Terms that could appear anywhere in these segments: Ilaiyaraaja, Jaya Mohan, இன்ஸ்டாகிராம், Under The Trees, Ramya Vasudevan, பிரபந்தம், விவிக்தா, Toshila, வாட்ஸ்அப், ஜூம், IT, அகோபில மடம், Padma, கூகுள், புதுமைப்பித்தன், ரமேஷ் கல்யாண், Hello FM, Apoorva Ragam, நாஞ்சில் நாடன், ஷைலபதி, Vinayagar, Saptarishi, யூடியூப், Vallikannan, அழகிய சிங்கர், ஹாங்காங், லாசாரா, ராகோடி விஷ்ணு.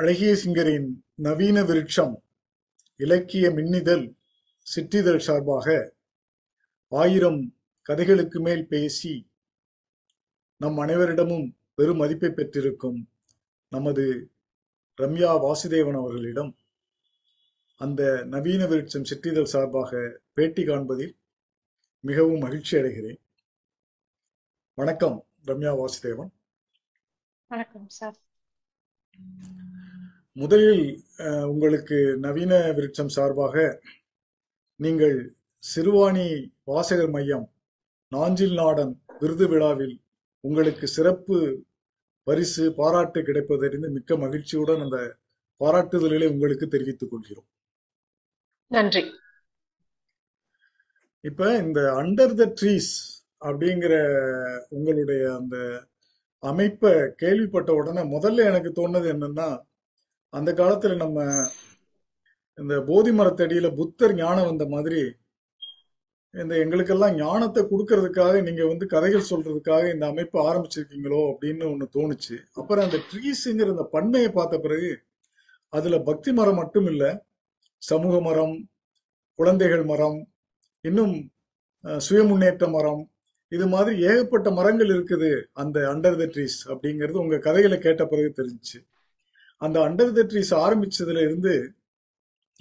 அழகிய சிங்கரின் நவீன விருட்சம் இலக்கிய மின்னிதழ் சிற்றிதழ் சார்பாக 1000 கதைகளுக்கு மேல் பேசி நம் அனைவரிடமும் பெரும் மதிப்பை பெற்றிருக்கும் நமது ரம்யா வாசுதேவன் அவர்களிடம் அந்த நவீன விருட்சம் சிற்றிதழ் சார்பாக பேட்டி காண்பதில் மிகவும் மகிழ்ச்சி அடைகிறேன். வணக்கம் ரம்யா வாசுதேவன். வணக்கம் சார். முதலில் உங்களுக்கு நவீன விருட்சம் சார்பாக நீங்கள் சிறுவாணி வாசகர் மையம் நாஞ்சில் நாடன் விருது விழாவில் உங்களுக்கு சிறப்பு பரிசு பாராட்டு கிடைப்பதறிந்து மிக்க மகிழ்ச்சியுடன் அந்த பாராட்டுதல்களை உங்களுக்கு தெரிவித்துக் கொள்கிறோம். நன்றி. இப்ப இந்த அண்டர் த ட்ரீஸ் அப்படிங்கிற உங்களுடைய அந்த அமைப்பை கேள்விப்பட்ட உடனே முதல்ல எனக்கு தோணுது என்னன்னா, அந்த காலத்துல நம்ம இந்த போதி மரத்தடியில புத்தர் ஞானம் வந்த மாதிரி இந்த எங்களுக்கெல்லாம் ஞானத்தை கொடுக்கறதுக்காக நீங்க வந்து கதைகள் சொல்றதுக்காக இந்த அமைப்பு ஆரம்பிச்சிருக்கீங்களோ அப்படின்னு ஒண்ணு தோணுச்சு. அப்புறம் அந்த ட்ரீஸுங்கிற இந்த பன்மையை பார்த்த பிறகு அதுல பக்தி மரம் மட்டும் இல்லை, சமூக மரம், குழந்தைகள் மரம், இன்னும் சுய முன்னேற்ற மரம், இது மாதிரி ஏகப்பட்ட மரங்கள் இருக்குது அந்த அண்டர் த ட்ரீஸ் அப்படிங்கிறது உங்க கதைகளை கேட்ட பிறகு தெரிஞ்சிச்சு. அந்த அண்டர் த ட்ரீஸ் ஆரம்பிச்சதுல இருந்து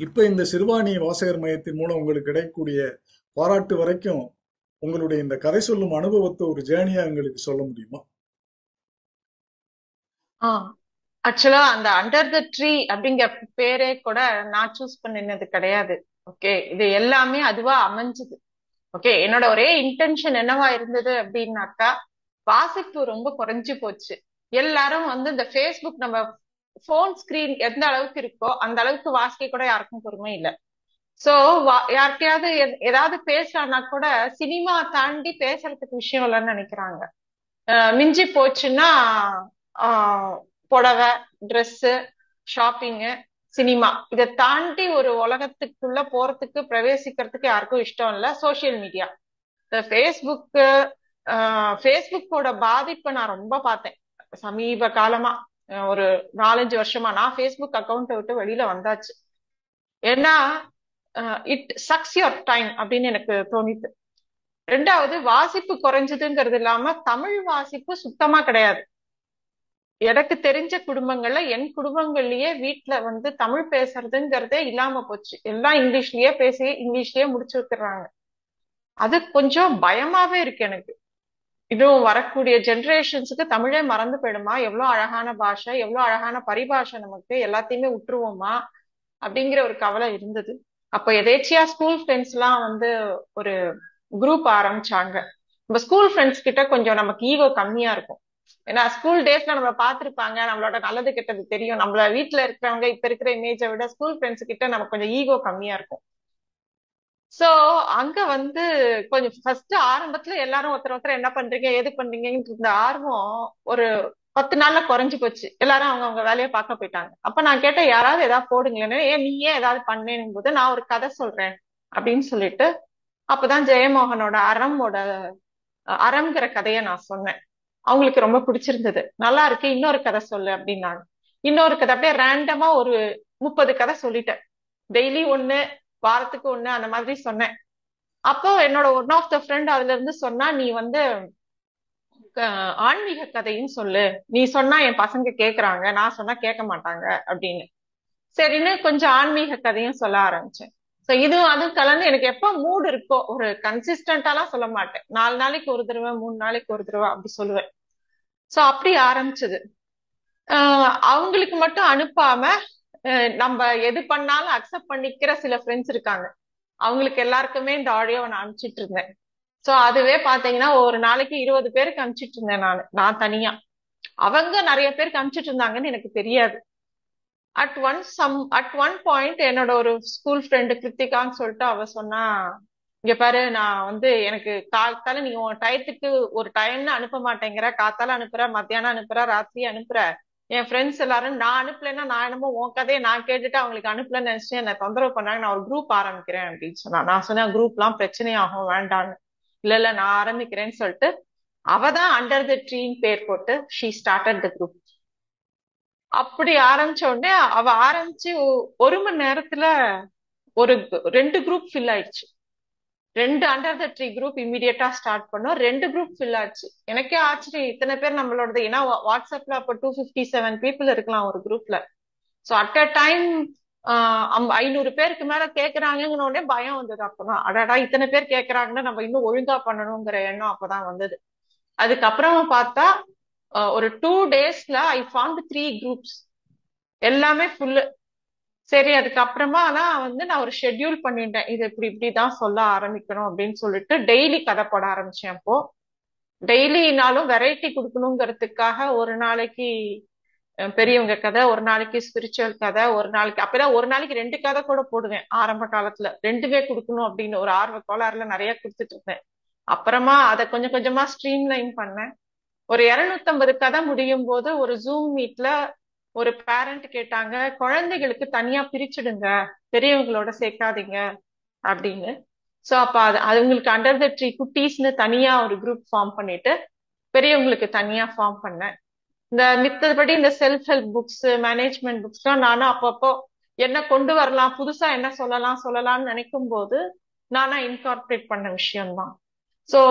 இப்ப இந்த சிறுவாணி வாசகர் மையத்தின் மூலம் உங்களுக்கு கிடைக்கக்கூடிய பாராட்டு வரைக்கும் உங்களுடைய இந்த கதை சொல்லும் அனுபவத்தை ஒரு ஜேர்னியா எங்களுக்கு சொல்ல முடியுமா? ஆக்சுவலா அந்த அண்டர் த ட்ரீ அப்படிங்கிற பேரே கூட நான் சூஸ் பண்ணினது கிடையாது. ஓகே, இது எல்லாமே அதுவா அமைஞ்சது. ஓகே, என்னோட ஒரே இன்டென்ஷன் என்னவா இருந்தது அப்படின்னாக்கா, வாசிப்பு ரொம்ப குறைஞ்சு போச்சு. எல்லாரும் வந்து இந்த ஃபேஸ்புக் நம்ம போன் ஸ்கிரீன் எந்த அளவுக்கு இருக்கோ அந்த அளவுக்கு வாசிக்க கூட யாருக்கும் பொறுமை இல்லை. சோ யார்கிட்டயாவது ஏதாவது பேசலாம்னா கூட சினிமா தாண்டி பேசுறதுக்கு விஷயம் இல்லைன்னு நினைக்கிறாங்க. மிஞ்சி போச்சுன்னா புடவை, ட்ரெஸ்ஸு, ஷாப்பிங்கு, சினிமா, இதை தாண்டி ஒரு உலகத்துக்குள்ள போறதுக்கு பிரவேசிக்கிறதுக்கு யாருக்கும் இஷ்டம் இல்லை. சோசியல் மீடியா, ஃபேஸ்புக்கோட பாதிப்பை நான் ரொம்ப பார்த்தேன் சமீப காலமா. ஒரு 4-5 வருஷமா நான் ஃபேஸ்புக் அக்கௌண்ட்டை விட்டு வெளியில வந்தாச்சு. ஏன்னா இட் சக்ஸ் யுவர் டைம் அப்படின்னு எனக்கு தோணிட்டு. ரெண்டாவது, வாசிப்பு குறைஞ்சதுங்கிறது இல்லாம தமிழ் வாசிப்பு சுத்தமா கிடையாது. எனக்கு தெரிஞ்ச குடும்பங்கள்ல, என் குடும்பங்கள்லயே வீட்டுல வந்து தமிழ் பேசுறதுங்கிறதே இல்லாம போச்சு. எல்லாம் இங்கிலீஷ்லயே பேசி இங்கிலீஷ்லயே முடிச்சு வைக்கிறாங்க. அது கொஞ்சம் பயமாவே இருக்கு எனக்கு. இதுவும் வரக்கூடிய ஜென்ரேஷன்ஸுக்கு தமிழே மறந்து போயிடுமா, எவ்வளவு அழகான பாஷை, எவ்வளவு அழகான பரிபாஷை, நமக்கு எல்லாத்தையுமே விட்டுருவோமா அப்படிங்கிற ஒரு கவலை இருந்தது. அப்ப எதேச்சியா ஸ்கூல் ஃப்ரெண்ட்ஸ் எல்லாம் வந்து ஒரு குரூப் ஆரம்பிச்சாங்க. நம்ம ஸ்கூல் ஃப்ரெண்ட்ஸ் கிட்ட கொஞ்சம் நமக்கு ஈகோ கம்மியா இருக்கும். ஏன்னா ஸ்கூல் டேஸ்ல நம்மள பாத்துருப்பாங்க, நம்மளோட நல்லது கெட்டது தெரியும். நம்மள வீட்டுல இருக்கிறவங்க இப்ப இருக்கிற இமேஜை விட ஸ்கூல் ஃப்ரெண்ட்ஸ் கிட்ட நமக்கு கொஞ்சம் ஈகோ கம்மியா இருக்கும். சோ அங்க வந்து கொஞ்சம் ஃபர்ஸ்ட் ஆரம்பத்துல எல்லாரும் ஒருத்தர் என்ன பண்றீங்க, எது பண்றீங்கன்னு இருந்த ஆர்வம் ஒரு 10 நாள்ல குறைஞ்சு போச்சு. எல்லாரும் அவங்க அவங்க வேலையை பார்க்க போயிட்டாங்க. அப்ப நான் கேட்டேன், யாராவது ஏதாவது போடுங்களேன்னு. ஏன் நீ ஏன் ஏதாவது பண்ணேன்னு போது, நான் ஒரு கதை சொல்றேன் அப்படின்னு சொல்லிட்டு அப்பதான் ஜெயமோகனோட அறம்ங்கிற கதைய நான் சொன்னேன். அவங்களுக்கு ரொம்ப பிடிச்சிருந்தது. நல்லா இருக்கு, இன்னொரு கதை சொல்லு அப்படின்னாங்க. இன்னொரு கதை, அப்படியே ரேண்டமா ஒரு 30 கதை சொல்லிட்டேன். டெய்லி 1, வாரத்துக்கு 1 அந்த மாதிரி சொன்னேன். அப்போ என்னோட ஒன் ஆஃப் த ஃப்ரெண்ட் அதுல இருந்து சொன்னா, நீ வந்து ஆன்மீக கதைன்னு சொல்லு, நீ சொன்னா என் பசங்க கேக்குறாங்க, நான் சொன்னா கேட்க மாட்டாங்க அப்படின்னு. சரின்னு கொஞ்சம் ஆன்மீக கதையும் சொல்ல ஆரம்பிச்சேன். சோ இதுவும் அதுவும் கலந்து எனக்கு எப்ப மூடு இருக்கோ, ஒரு கன்சிஸ்டன்டாலாம் சொல்ல மாட்டேன், 4 நாளைக்கு ஒரு தடவை, 3 நாளைக்கு ஒரு தடவை அப்படி சொல்லுவேன். சோ அப்படி ஆரம்பிச்சது. அவங்களுக்கு மட்டும் அனுப்பாம நம்ம எது பண்ணாலும் அக்செப்ட் பண்ணிக்கிற சில ஃப்ரெண்ட்ஸ் இருக்காங்க, அவங்களுக்கு எல்லாருக்குமே இந்த ஆடியோவை நான் அனுப்பிச்சிட்டு இருந்தேன். சோ அதுவே பாத்தீங்கன்னா ஒரு நாளைக்கு 20 பேருக்கு அனுப்பிச்சிட்டு இருந்தேன் நான் தனியா. அவங்க நிறைய பேருக்கு அனுப்பிச்சிட்டு இருந்தாங்கன்னு எனக்கு தெரியாது. அட் ஒன் பாயிண்ட் என்னோட ஒரு ஸ்கூல் ஃப்ரெண்டு கிருத்திகான்னு சொல்லிட்டு அவ சொன்னா, இங்க பாரு, நான் வந்து எனக்கு காத்தால நீ உன் டயத்துக்கு ஒரு டைம்னு அனுப்ப மாட்டேங்கிற, காத்தால அனுப்புற, மத்தியானம் அனுப்புற, ராத்திரி அனுப்புற, என் ஃப்ரெண்ட்ஸ் எல்லாரும் நான் அனுப்பலைன்னா நான் என்னமோ உன் கதையை நான் கேட்டுட்டு அவங்களுக்கு அனுப்பலன்னு நினைச்சு என்ன தொந்தரவு பண்ணாங்க, நான் ஒரு குரூப் ஆரம்பிக்கிறேன் அப்படின்னு சொன்னா. நான் சொன்னேன், குரூப் எல்லாம் பிரச்சனையாகும், வேண்டான்னு. இல்ல இல்ல, நான் ஆரம்பிக்கிறேன்னு சொல்லிட்டு அவதான் அண்டர் த ட்ரீன் பேர் போட்டு ஷீ ஸ்டார்டட் த குரூப். அப்படி ஆரம்பிச்ச உடனே அவ ஆரம்பிச்சு ஒரு மணி நேரத்துல ஒரு 2 குரூப் ஃபில் ஆயிடுச்சு. 2 அண்டர் த ட்ரீ குரூப் இமீடியட்டா ஸ்டார்ட் பண்ணோம். 2 குரூப் ஃபில் ஆச்சு. எனக்கே ஆச்சரியம், இத்தனை பேர் நம்மளோட. ஏன்னா வாட்ஸ்அப்ல அப்ப 257 பீப்புள் இருக்கலாம் ஒரு குரூப்ல. சோ அட் அ டைம் 500 பேருக்கு மேல கேக்குறாங்கன்னு உடனே பயம் வந்தது. அப்பதான் அடாடா இத்தனை பேர் கேக்குறாங்கன்னா நம்ம இன்னும் ஒழுங்கா பண்ணணுங்கிற எண்ணம் அப்பதான் வந்தது. அதுக்கப்புறமா பார்த்தா ஒரு 2 டேஸ்ல ஐ ஃபார்ம் 3 குரூப்ஸ் எல்லாமே ஃபுல்லு. சரி, அதுக்கப்புறமா ஆனா நான் ஒரு ஷெட்யூல் பண்ணிட்டேன், இது இப்படி இப்படிதான் சொல்ல ஆரம்பிக்கணும் அப்படின்னு சொல்லிட்டு டெய்லி கதை போட ஆரம்பிச்சேன். அப்போ டெய்லினாலும் வெரைட்டி கொடுக்கணுங்கிறதுக்காக ஒரு நாளைக்கு பெரியவங்க கதை, ஒரு நாளைக்கு ஸ்பிரிச்சுவல் கதை, ஒரு நாளைக்கு அப்பெல்லாம் ஒரு நாளைக்கு 2 கதை கூட போடுவேன். ஆரம்ப காலத்துல 2வே கொடுக்கணும் அப்படின்னு ஒரு ஆர்வ கோளாறுல நிறைய கொடுத்துட்டு இருந்தேன். அப்புறமா அதை கொஞ்சம் கொஞ்சமா ஸ்ட்ரீம் லைன் பண்ணேன். ஒரு 250 கதை முடியும் போது ஒரு ஜூம் மீட்ல ஒரு பேரண்ட் கேட்டாங்க, குழந்தைகளுக்கு தனியா பிரிச்சுடுங்க, பெரியவங்களோட சேர்க்காதீங்க அப்படின்னு. சோ அப்ப அது அவங்களுக்கு அண்டர் த ட்ரீ குட்டீஸ்ன்னு தனியா ஒரு குரூப் ஃபார்ம் பண்ணிட்டு பெரியவங்களுக்கு தனியா ஃபார்ம் பண்ணேன். இந்த மித்தபடி இந்த செல்ஃப் ஹெல்ப் புக்ஸ், மேனேஜ்மெண்ட் புக்ஸ்லாம் நானும் அப்பப்போ என்ன கொண்டு வரலாம், புதுசா என்ன சொல்லலாம்னு நினைக்கும் போது நானா இன்கார்பரேட் பண்ண விஷயம்தான். சோ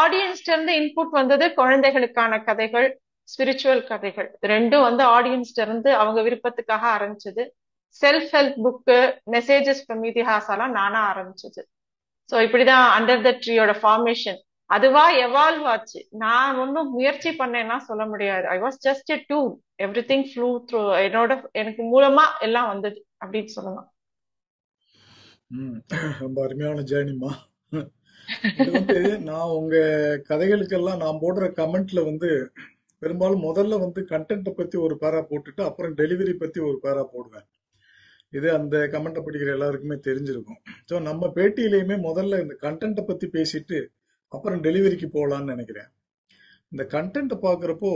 ஆடியன்ஸ்ல இருந்து இன்புட் வந்தது குழந்தைகளுக்கான கதைகள், ஸ்பிரிச்சுவல் கதைகள், ரெண்டும் ஆடியன்ஸ்ல இருந்து அவங்க விருப்பத்துக்காக ஆரம்பிச்சது. Self help book, messages from இதிஹாசாலாம் நானா ஆரம்பிச்சது. ஸோ இப்படிதான் அண்டர் த ட்ரீயோட ஃபார்மேஷன் அதுவா எவால்வ் ஆச்சு. நான் ஒன்றும் முயற்சி பண்ணேன்னா சொல்ல முடியாது. I was just a tool. Everything flew through என்னோட எனக்கு மூலமா எல்லாம் வந்தது அப்படின்னு சொல்லலாம். ரொம்ப அருமையான ஜேர்னிமா. நான் உங்க கதைகளுக்கெல்லாம் நான் போடுற கமெண்ட்ல பெரும்பாலும் முதல்ல கண்டென்ட்டை பத்தி ஒரு பேரா போட்டுட்டு அப்புறம் டெலிவரி பத்தி ஒரு பேரா போடுவேன். இது அந்த கமெண்ட்டை படிக்கிற எல்லாருக்குமே தெரிஞ்சிருக்கும். ஸோ நம்ம பேட்டியிலையுமே முதல்ல இந்த கண்டென்ட்டை பத்தி பேசிட்டு அப்புறம் டெலிவரிக்கு போகலான்னு நினைக்கிறேன். இந்த கண்டென்ட்டை பார்க்குறப்போ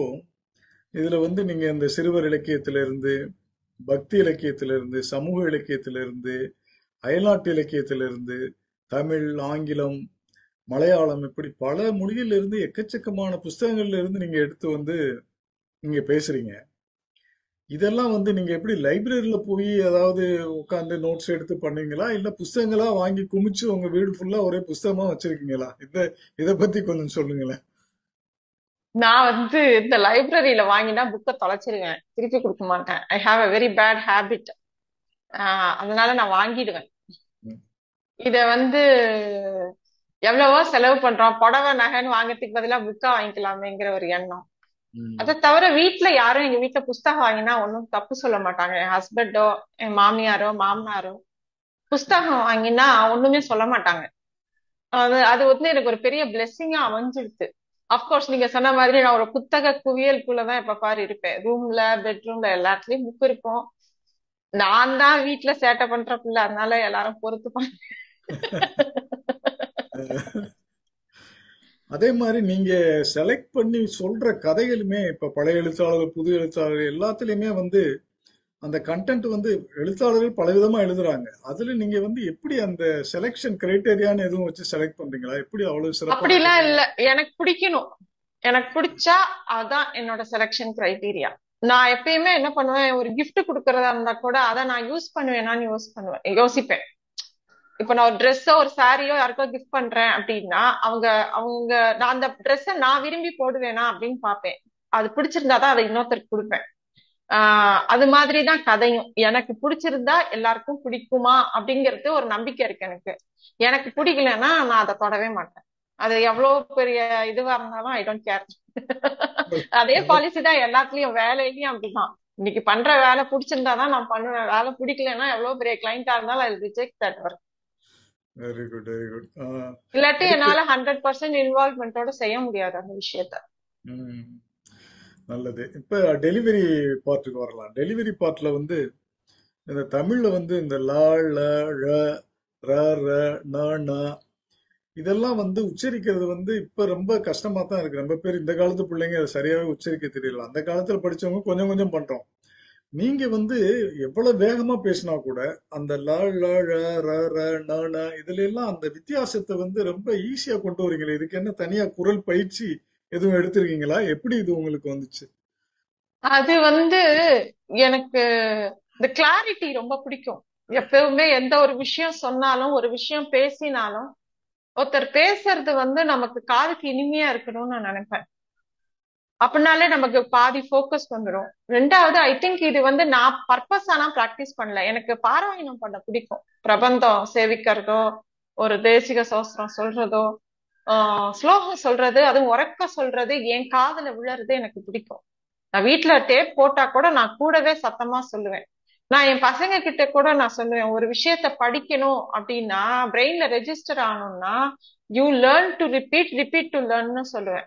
இதுல நீங்க இந்த சிறுவர் இலக்கியத்திலிருந்து, பக்தி இலக்கியத்திலிருந்து, சமூக இலக்கியத்திலிருந்து, அயல்நாட்டு இலக்கியத்திலிருந்து, தமிழ், ஆங்கிலம், மலையாளம், இப்படி பல மொழியில இருந்து எக்கச்சக்கமான புஸ்தகங்கள்ல இருந்து நீங்க எடுத்து நீங்க பேசுறீங்க. இதெல்லாம் நீங்க எப்படி லைப்ரரியில போய் ஏதாவது உட்காந்து நோட்ஸ் எடுத்து பண்ணீங்களா, இல்ல புஸ்தகங்களா வாங்கி குமிச்சு உங்க வீடு ஃபுல்லா ஒரே புஸ்தகமா வச்சிருக்கீங்களா? இதை பத்தி கொஞ்சம் சொல்லுங்களேன். நான் இந்த லைப்ரரியில வாங்கினா புக்கை தொலைச்சிருவேன், திருப்பி கொடுக்க மாட்டேன். I have a very bad habit. அதனால நான் வாங்கிடுவேன். இத எவ்வளவோ செலவு பண்றோம், புடவை நகைன்னு வாங்கறதுக்கு பதிலா புக்கா வாங்கிக்கலாமேங்கிற ஒரு எண்ணம். அதை தவிர வீட்டுல யாரும் எங்க வீட்டுல புஸ்தகம் வாங்கினா ஒன்னும் தப்பு சொல்ல மாட்டாங்க. என் ஹஸ்பண்டோ, என் மாமியாரோ, மாமனாரோ புஸ்தகம் வாங்கினா ஒண்ணுமே சொல்ல மாட்டாங்க. அது எனக்கு ஒரு பெரிய பிளெஸ்ஸிங்கா அமைஞ்சிடுது. அப்கோர்ஸ் நீங்க சொன்ன மாதிரி நான் ஒரு புத்தக குவியலுக்குள்ளதான் இப்ப இருப்பேன். ரூம்ல, பெட்ரூம்ல எல்லாத்துலயும் புக் இருக்கும். நான் தான் வீட்டுல சேட்டை பண்ற பிள்ளை, அதனால எல்லாரும் பொறுத்துப்பாங்க. அதே மாதிரி நீங்க செலக்ட் பண்ணி சொல்ற கதைகளுமே இப்ப பழைய எழுத்தாளர்கள், புது எழுத்தாளர்கள் எல்லாத்துலயுமே அந்த கண்டென்ட் எழுத்தாளர்கள் பலவிதமா எழுதுறாங்க. அதுல நீங்க எப்படி அந்த செலெக்ஷன் கிரைட்டீரியான்னு எதுவும் வச்சு செலக்ட் பண்றீங்களா? எப்படி அவ்வளவு சிறப்பு? அப்படிலாம் இல்ல, எனக்கு பிடிக்கணும், எனக்கு பிடிச்சா அதான் என்னோட செலெக்ஷன் கிரைட்டீரியா. நான் எப்பயுமே என்ன பண்ணுவேன், ஒரு கிஃப்ட் கொடுக்கறதா இருந்தா கூட அதை நான் யூஸ் பண்ணுவேனான்னு யோசிப்பேன். இப்ப நான் ஒரு ட்ரெஸ்ஸோ ஒரு சாரியோ யாருக்கோ கிஃப்ட் பண்றேன் அப்படின்னா அவங்க நான் அந்த ட்ரெஸ்ஸை நான் விரும்பி போடுவேனா அப்படின்னு பாப்பேன். அது பிடிச்சிருந்தாதான் அதை இன்னொருத்தருக்கு கொடுப்பேன். அது மாதிரிதான் கதையும். எனக்கு பிடிச்சிருந்தா எல்லாருக்கும் பிடிக்குமா அப்படிங்கிறது ஒரு நம்பிக்கை இருக்கு. எனக்கு பிடிக்கலன்னா நான் அதை தொடவே மாட்டேன். அது எவ்வளவு பெரிய இதுவா இருந்தாலும் ஐ டோன்ட் கேர். அதே பாலிசி தான் எல்லாத்துலயும், வேலையிலயும் அப்படிதான். இன்னைக்கு பண்ற வேலை பிடிச்சிருந்தாதான் நான் பண்ணுவேன். வேலை பிடிக்கலன்னா எவ்வளவு பெரிய கிளைண்டா இருந்தாலும் அது ரிஜெக்ட் தட் வரும். Very good, very good. இல்லாட்டி என்னால 100% இன்வால்வ்மென்ட்டோட செய்ய முடியாது அந்த விஷயத்தை. நல்லது. இப்ப டெலிவரி பார்ட்டுக்கு வரலாம். டெலிவரி பார்ட்ல இந்த தமிழ்ல இந்த ல ள ழ ர ர ந ண இதெல்லாம் உச்சரிக்கிறது இப்ப ரொம்ப கஷ்டமா தான் இருக்கு. ரொம்ப பேர் இந்த காலத்து பிள்ளைங்க அதை சரியாவே உச்சரிக்க தெரியல. அந்த காலத்துல படிச்சவங்க கொஞ்சம் கொஞ்சம் பண்றோம். நீங்க எவ்வளவு வேகமா பேசினா கூட அந்த ல ள ழ ர ர ந ண இதுல எல்லாம் அந்த வித்தியாசத்தை ரொம்ப ஈஸியா கொண்டு வரீங்களே. இதுக்கு என்ன தனியா குரல் பயிற்சி எதுவும் எடுத்திருக்கீங்களா? எப்படி இது உங்களுக்கு வந்துச்சு? அது எனக்கு இந்த கிளாரிட்டி ரொம்ப பிடிக்கும். எப்பவுமே எந்த ஒரு விஷயம் சொன்னாலும் ஒரு விஷயம் பேசினாலும் ஒருத்தர் பேசுறது நமக்கு காதுக்கு இனிமையா இருக்கணும்னு நான் நினைப்பேன். அப்படின்னாலே நமக்கு பாதி போக்கஸ் வந்துடும். ரெண்டாவது ஐ திங்க் இது நான் பர்பஸ் ஆனா பிராக்டிஸ் பண்ணல. எனக்கு பாராயணம் பண்ண பிடிக்கும். பிரபந்தம் சேவிக்கிறதோ ஒரு தேசிக சாஸ்திரம் சொல்றதோ ஸ்லோகம் சொல்றது, அதுவும் உறக்க சொல்றது, என் காதுல விழறது எனக்கு பிடிக்கும். நான் வீட்டுல டேப் போட்டா கூட நான் கூடவே சத்தமா சொல்லுவேன். நான் என் பசங்க கிட்ட கூட நான் சொல்லுவேன், ஒரு விஷயத்த படிக்கணும் அப்படின்னா பிரெயின்ல ரெஜிஸ்டர் ஆகணும்னா you learn to repeat, repeat to லேர்ன்னு சொல்லுவேன்.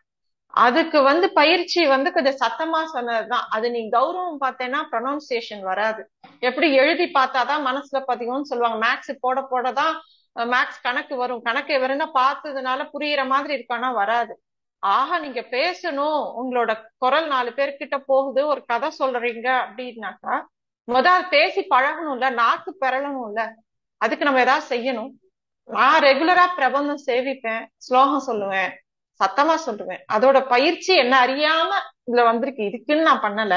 அதுக்கு பயிற்சி கொஞ்சம் சத்தமா சொன்னதுதான். அது நீ கௌரவம் பார்த்தேன்னா ப்ரொனவுன்சியேஷன் வராது. எப்படி எழுதி பார்த்தாதான் மனசுல பதியும்னு சொல்லுவாங்க. மேக்ஸ் போட போடதான் மேக்ஸ் கணக்கு வரும். கணக்கு வரும்னா பார்த்ததுனால புரியுற மாதிரி இருக்கானா வராது. ஆக நீங்க பேசணும், உங்களோட குரல் 4 பேர்கிட்ட போகுது, ஒரு கதை சொல்றீங்க அப்படின்னாக்கா முதல் பேசி பழகணும்ல, நாக்கு பெறலணும்ல, அதுக்கு நம்ம ஏதாவது செய்யணும். நான் ரெகுலரா பிரபந்தம் சேவிப்பேன், ஸ்லோகம் சொல்லுவேன், சத்தமா சொல்லுவேன். அதோட பயிற்சி என்ன அறியாம இதுல வந்திருக்கு. இதுக்குன்னு நான் பண்ணல.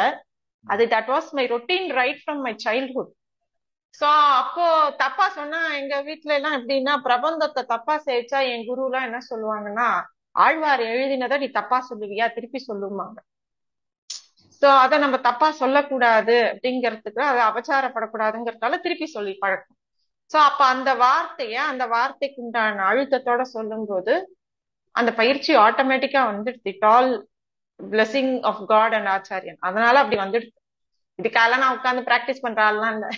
அது that was my routine right from my childhood. So அப்போ தப்பா சொன்னா எங்க வீட்டுல எல்லாம் எப்படின்னா பிரபந்தத்தை தப்பா சேவிச்சா என் குரு எல்லாம் என்ன சொல்லுவாங்கன்னா, ஆழ்வார் எழுதினதை நீ தப்பா சொல்லுவியா திருப்பி சொல்லுவாங்க. சோ அதை நம்ம தப்பா சொல்லக்கூடாது அப்படிங்கறதுக்கு, அதை அபச்சாரப்படக்கூடாதுங்கிறதுனால திருப்பி சொல்லி பழக்கம். சோ அப்ப அந்த வார்த்தைக்கு உண்டான அழுத்தத்தோட சொல்லும் போது அந்த பயிற்சி ஆட்டோமேட்டிக்கா வந்துடுது. டால் பிளெஸிங் ஆஃப் காட் அண்ட் ஆச்சாரியன். அதனால அப்படி வந்துடுது. இதுக்காக நான் உட்காந்து பிராக்டிஸ் பண்றாள்லாம் இல்ல.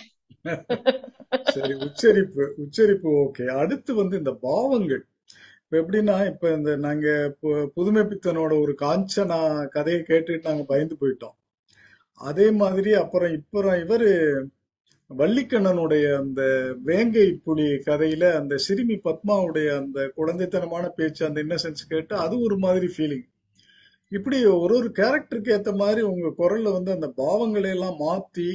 சரி, உச்சரிப்பு ஓகே. அடுத்து இந்த பாவங்கள் எப்படின்னா, இப்ப இந்த நாங்க புதுமைப்பித்தனோட ஒரு காஞ்சனா கதையை கேட்டுட்டு நாங்க பயந்து போயிட்டோம். அதே மாதிரி அப்புறம் இவரு வள்ளிக்கண்ணனுடைய அந்த வேங்கை புலி கதையில அந்த சிறுமி பத்மாவுடைய அந்த குழந்தைத்தனமான பேச்சு, அந்த இன்னசென்ஸ் கேட்டு அது ஒரு மாதிரி ஃபீலிங். இப்படி ஒரு கேரக்டருக்கு ஏத்த மாதிரி உங்க குரல்ல அந்த பாவங்களை எல்லாம் மாத்தி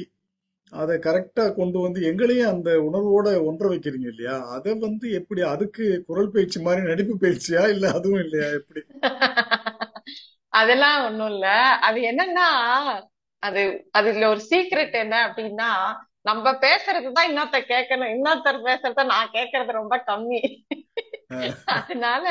அதை கரெக்டா கொண்டு எங்களையும் அந்த உணர்வோட ஒன்ற வைக்கிறீங்க இல்லையா? அதை எப்படி, அதுக்கு குரல் பயிற்சி மாதிரி நடிப்பு பயிற்சியா இல்ல அதுவும் இல்லையா? எப்படி? அதெல்லாம் ஒண்ணும் இல்ல. அது என்னன்னா அதுல ஒரு சீக்ரெட் என்ன அப்படின்னா, நம்ம பேசுறதுதான் இன்னொருத்தர் கேட்கணும், இன்னொருத்தர் பேசுறத நான் கேட்கறது ரொம்ப கம்மி. அதனால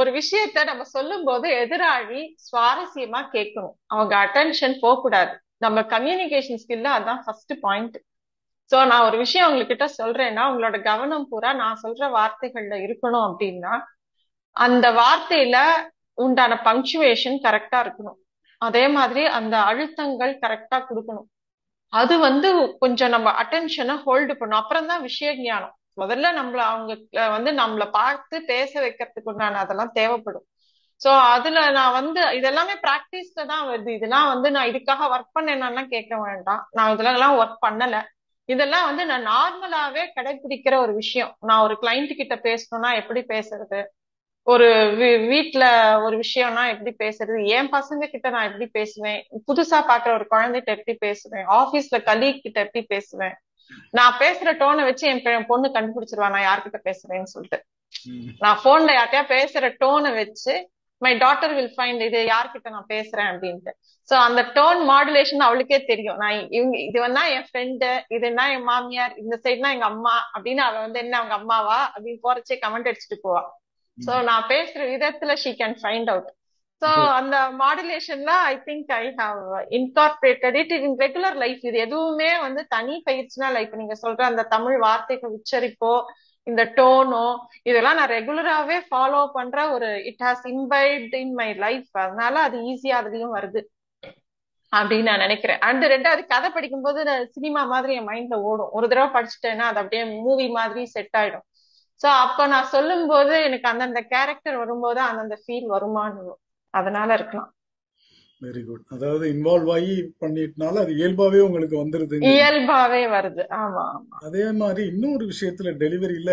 ஒரு விஷயத்த நம்ம சொல்லும் போது எதிராளி சுவாரஸ்யமா கேட்கணும், அவங்க அட்டென்ஷன் போக கூடாது. நம்ம கம்யூனிகேஷன் ஸ்கில்ல அதான் ஃபர்ஸ்ட் பாயிண்ட். சோ நான் ஒரு விஷயம் உங்ககிட்ட சொல்றேன்னா உங்களோட கவனம் பூரா நான் சொல்ற வார்த்தைகள்ல இருக்கணும். அப்படின்னா அந்த வார்த்தையில உண்டான பங்க்சுவேஷன் கரெக்டா இருக்கணும். அதே மாதிரி அந்த அழுத்தங்கள் கரெக்டா கொடுக்கணும். அது கொஞ்சம் நம்ம அட்டென்ஷனை ஹோல்டு பண்ணும். அப்புறம்தான் விஷய ஞானம். முதல்ல நம்மள அவங்க நம்மளை பார்த்து பேச வைக்கிறதுக்கு உண்டான அதெல்லாம் தேவைப்படும். சோ அதுல நான் இதெல்லாமே பிராக்டிஸ்ல தான் வருது. இதெல்லாம் நான் இதுக்காக ஒர்க் பண்ணேன்னா கேட்க வேண்டாம். நான் இதெல்லாம் ஒர்க் பண்ணல. இதெல்லாம் நான் நார்மலாவே கடைபிடிக்கிற ஒரு விஷயம். நான் ஒரு கிளைண்ட் கிட்ட பேசணும்னா எப்படி பேசுறது, ஒரு வீட்டுல ஒரு விஷயம்னா எப்படி பேசுறது, என் பசங்க கிட்ட நான் எப்படி பேசுவேன், புதுசா பாக்குற ஒரு குழந்தைகிட்ட எப்படி பேசுவேன், ஆபீஸ்ல கலீக் கிட்ட எப்படி பேசுவேன். நான் பேசுற டோனை வச்சு என் பொண்ணு கண்டுபிடிச்சிருவா நான் யார்கிட்ட பேசுறேன்னு சொல்லிட்டு. நான் போன்ல யார்கிட்டயா பேசுற டோனை வச்சு மை டாட்டர் வில் ஃபைண்ட் இது யார்கிட்ட நான் பேசுறேன் அப்படின்ட்டு. சோ அந்த டோன் மாடுலேஷன் அவளுக்கே தெரியும். நான் இதுவா என் ஃப்ரெண்டு, இதுன்னா என் மாமியார், இந்த சைடுனா எங்க அம்மா அப்படின்னு அவ என்ன அவங்க அம்மாவா அப்படின்னு போறச்சே கமெண்ட் அடிச்சுட்டு போவா. சோ நான் பேசுற விதத்துல she can find out. So அந்த மாடுலேஷன்ல I think I have incorporated it in regular life. இது எதுவுமே தனி பயிற்சினா லைஃப். நீங்க சொல்ற அந்த தமிழ் வார்த்தைகள் உச்சரிப்போ இந்த டோனோ இதெல்லாம் நான் ரெகுலராகவே ஃபாலோ பண்ற ஒரு it has imbibed in my life. அதனால அது ஈஸியா அதுலயும் வருது அப்படின்னு நான் நினைக்கிறேன். அண்ட் ரெண்டாவது கதை படிக்கும் போது சினிமா மாதிரி என் மைண்ட்ல ஓடும். ஒரு தடவை படிச்சுட்டேன்னா அது அப்படியே மூவி மாதிரி செட் ஆயிடும். சோ அப்ப நான் சொல்லும் போது எனக்கு அந்தந்த கேரக்டர் வரும்போது அந்தந்த ஃபீல் வருமானு அதனால இருக்கலாம். Very good. அதாவது இன்வால்வ் ஆகி பண்ணிட்டனால அது இயல்பாவே உங்களுக்கு வந்துருது. இயல்பாவே வருது. ஆமா. அதே மாதிரி இன்னொரு விஷயத்துல டெலிவரியில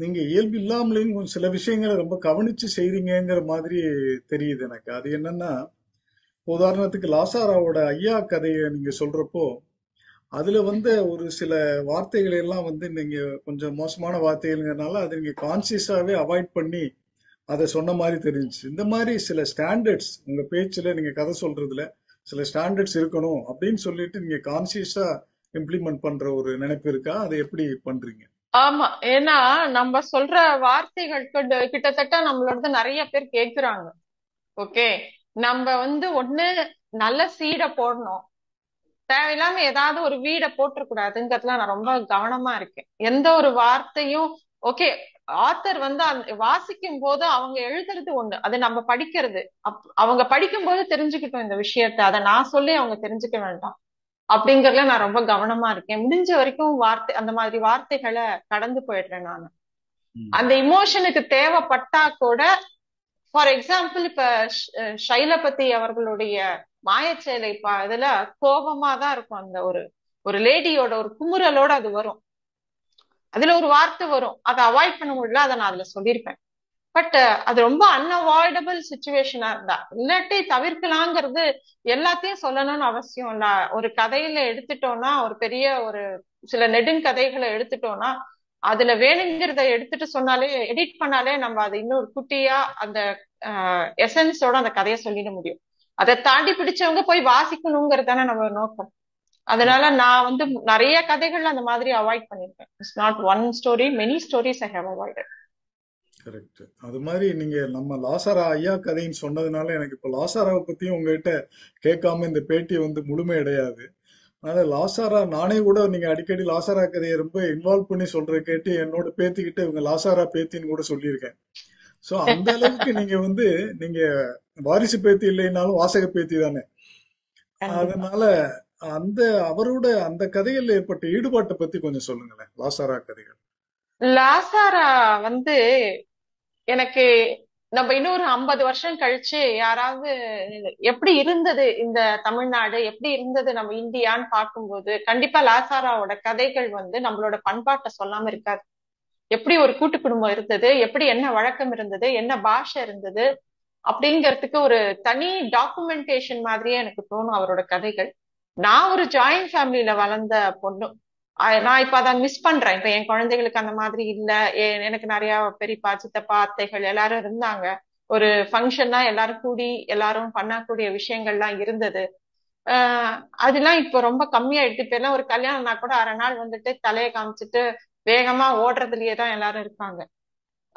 நீங்க இயல்பு இல்லாமலேயும் கொஞ்சம் சில விஷயங்களை ரொம்ப கவனிச்சு செய்றீங்கிற மாதிரி தெரியுது எனக்கு. அது என்னன்னா, உதாரணத்துக்கு லாசாராவோட ஐயா கதையை நீங்க சொல்றப்போ அதுல ஒரு சில வார்த்தைகள் எல்லாம் நீங்க கொஞ்சம் மோசமான வார்த்தைகள்ங்கிறதுனால அதை நீங்க கான்சியஸாவே அவாய்ட் பண்ணி அதை சொன்ன மாதிரி தெரிஞ்சிச்சு. இந்த மாதிரி சில ஸ்டாண்டர்ட்ஸ் உங்கள் பேச்சில், நீங்கள் கதை சொல்கிறதுல சில ஸ்டாண்டர்ட்ஸ் இருக்கணும் அப்படின்னு சொல்லிட்டு நீங்கள் கான்சியஸாக இம்ப்ளிமெண்ட் பண்ணுற ஒரு நினைப்பு இருக்கா? அதை எப்படி பண்ணுறீங்க? ஆமா, ஏன்னா நம்ம சொல்ற வார்த்தைகள் கிட்டத்தட்ட நம்மளோட நிறைய பேர் கேக்குறாங்க. ஓகே, நம்ம ஒண்ணு நல்ல சீட போடணும், தேவையில்லாம ஏதாவது ஒரு வீட போட்டுறக்கூடாதுங்கிறதுலாம் நான் ரொம்ப கவனமா இருக்கேன். எந்த ஒரு வார்த்தையும் ஓகே, ஆத்தர் வாசிக்கும் போது அவங்க எழுதுறது ஒண்ணு, அது நம்ம படிக்கிறது. அவங்க படிக்கும் போது தெரிஞ்சுக்கிட்டோம் இந்த விஷயத்த, அதை நான் சொல்லி அவங்க தெரிஞ்சுக்க வேண்டாம் அப்படிங்கறதுல நான் ரொம்ப கவனமா இருக்கேன். முடிஞ்ச வரைக்கும் வார்த்தை அந்த மாதிரி வார்த்தைகளை கடந்து போயிடுறேன். நான் அந்த இமோஷனுக்கு தேவைப்பட்டா கூட, ஃபார் எக்ஸாம்பிள், இப்ப ஷைலபதி அவர்களுடைய மாயச்சேலை இதுல கோபமா தான் இருக்கும். அந்த ஒரு லேடியோட ஒரு குமுறலோட அது வரும், அதுல ஒரு வார்த்தை வரும், அதை அவாய்ட் பண்ண முடியல, அதை நான் அதுல சொல்லியிருப்பேன். பட் அது ரொம்ப அன்அவாய்டபிள் சுச்சுவேஷனா இருந்தா, இல்லாட்டி தவிர்க்கலாங்கிறது. எல்லாத்தையும் சொல்லணும்னு அவசியம் இல்ல. ஒரு கதையில எடுத்துட்டோம்னா, ஒரு பெரிய ஒரு சில நெடுங்கதைகளை எடுத்துட்டோம்னா, அதுல வேணுங்கிறத எடுத்துட்டு சொன்னாலே, எடிட் பண்ணாலே நம்ம அது இன்னொரு குட்டியா அந்த எசன்ஸோட அந்த கதையை சொல்லிட முடியும். அதை தாண்டி பிடிச்சவங்க போய் வாசிக்கணுங்கிறதானே நம்ம நோக்கம். அதனால நான் நிறைய கதைகள் அந்த மாதிரி அவாய்ட் பண்ணிருக்கேன். It's not one story, many stories I have avoided. Correct. அது மாதிரி நீங்க நம்ம லாசாரா ஐயா கதைன்னு சொன்னதுனால எனக்கு இப்போ லாசாராவை பத்தியும் உங்ககிட்ட கேட்காம இந்த பேட்டி முழுமையடையாது. அதனால லாசாரா நானே கூட நீங்க அடிக்கடி லாசாரா கதையை ரொம்ப இன்வால்வ் பண்ணி சொல்ற கேட்டு என்னோட பேத்திக்கிட்ட இவங்க லாசாரா பேத்தின்னு கூட சொல்லியிருக்கேன். ஸோ அந்த அளவுக்கு நீங்க நீங்க வாரிசு பேத்தி இல்லைன்னாலும் வாசக பேத்தி தானே. அதனால அவரோட அந்த கதையில் ஏற்பட்ட ஈடுபாட்டை பத்தி கொஞ்சம் சொல்லுங்களேன். லாசாரா கதைகள், லாசாரா எனக்கு நம்ம இன்னொரு 50 வருஷம் கழிச்சு யாராவது எப்படி இருந்தது இந்த தமிழ்நாடு, எப்படி இருந்தது நம்ம இந்தியான்னு பார்க்கும்போது, கண்டிப்பா லாசாராவோட கதைகள் நம்மளோட பண்பாட்டை சொல்லாம இருக்காது. எப்படி ஒரு கூட்டு குடும்பம் இருந்தது, எப்படி என்ன வழக்கம் இருந்தது, என்ன பாஷை இருந்தது அப்படிங்கிறதுக்கு ஒரு தனி டாக்குமெண்டேஷன் மாதிரியே எனக்கு தோணும் அவரோட கதைகள். நான் ஒரு ஜாயிண்ட் ஃபேமிலியில வளர்ந்த பொண்ணு, நான் இப்ப அதை மிஸ் பண்றேன். இப்ப என் குழந்தைகளுக்கு அந்த மாதிரி இல்ல. எனக்கு நிறைய பெரியப்பா, சித்தப்பா, அத்தைகள் எல்லாரும் இருந்தாங்க. ஒரு ஃபங்க்ஷன்னா எல்லாரும் கூடி எல்லாரும் பண்ணக்கூடிய விஷயங்கள்லாம் இருந்தது. அதெல்லாம் இப்ப ரொம்ப கம்மியா எடுத்து போயிடலாம். ஒரு கல்யாணம்னா கூட அரை நாள் தலையை காமிச்சிட்டு வேகமா ஓடுறதுலயே தான் எல்லாரும் இருக்காங்க.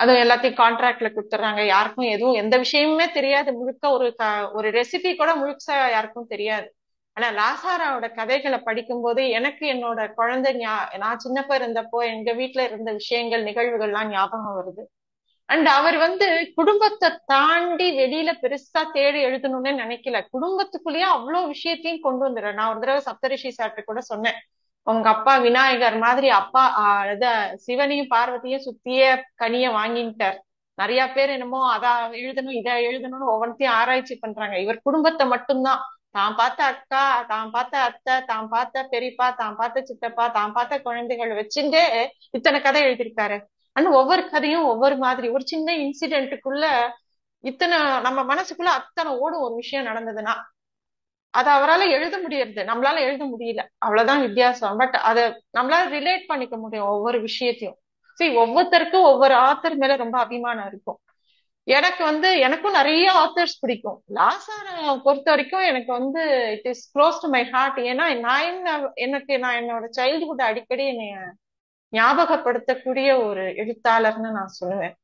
அதுவும் எல்லாத்தையும் கான்ட்ராக்ட்ல கொடுத்துட்றாங்க. யாருக்கும் எதுவும் எந்த விஷயமுமே தெரியாது. முழுக்க ஒரு ரெசிபி கூட முழுக்க யாருக்கும் தெரியாது. ஆனா லாசாராவோட கதைகளை படிக்கும் போது எனக்கு என்னோட குழந்தை, நான் சின்னப்ப இருந்தப்போ எங்க வீட்டுல இருந்த விஷயங்கள், நிகழ்வுகள்லாம் ஞாபகம் வருது. அண்ட் அவர் குடும்பத்தை தாண்டி வெளியில பெருசா தேடி எழுதணும்னு நினைக்கல. குடும்பத்துக்குள்ளேயே அவ்வளவு விஷயத்தையும் கொண்டு வந்துடுற. நான் ஒரு தடவை சப்தரிஷி சார்ட்ட கூட சொன்னேன், உங்க அப்பா விநாயகர் மாதிரி அப்பா சிவனையும் பார்வதியும் சுத்தியே கனிய வாங்கிட்டார். நிறைய பேர் என்னமோ அதை எழுதணும் இதை எழுதணும்னு ஒவ்வொன்றையும் ஆராய்ச்சி பண்றாங்க. இவர் குடும்பத்தை மட்டும்தான், தான் பார்த்த அக்கா, தான் பார்த்த அத்தை, தான் பார்த்த பெரியப்பா, தான் பார்த்த சித்தப்பா, தான் பார்த்த குழந்தைகள் வச்சுட்டு இத்தனை கதை எழுதியிருக்காரு. ஆனா ஒவ்வொரு கதையும் ஒவ்வொரு மாதிரி. ஒரு சின்ன இன்சிடென்ட்டுக்குள்ள இத்தனை நம்ம மனசுக்குள்ள அத்தனை ஓடும். ஒரு விஷயம் நடந்ததுன்னா அதை அவரால் எழுத முடியறது, நம்மளால எழுத முடியல. அவ்வளவுதான் வித்தியாசம். பட் அதை நம்மளால ரிலேட் பண்ணிக்க முடியும் ஒவ்வொரு விஷயத்தையும். சரி, ஒவ்வொருத்தருக்கும் ஒவ்வொரு ஆத்தர் மேல ரொம்ப அபிமானம் இருக்கும். எனக்கு எனக்கும் நிறைய ஆத்தர்ஸ் பிடிக்கும். லாசாரா பொறுத்த வரைக்கும் எனக்கு it is close to my heart. ஏன்னா நான் என்னோட சைல்ட்ஹுட் அடிக்கடி என்னைய ஞாபகப்படுத்தக்கூடிய ஒரு எழுத்தாளர்னு நான் சொல்லுவேன்.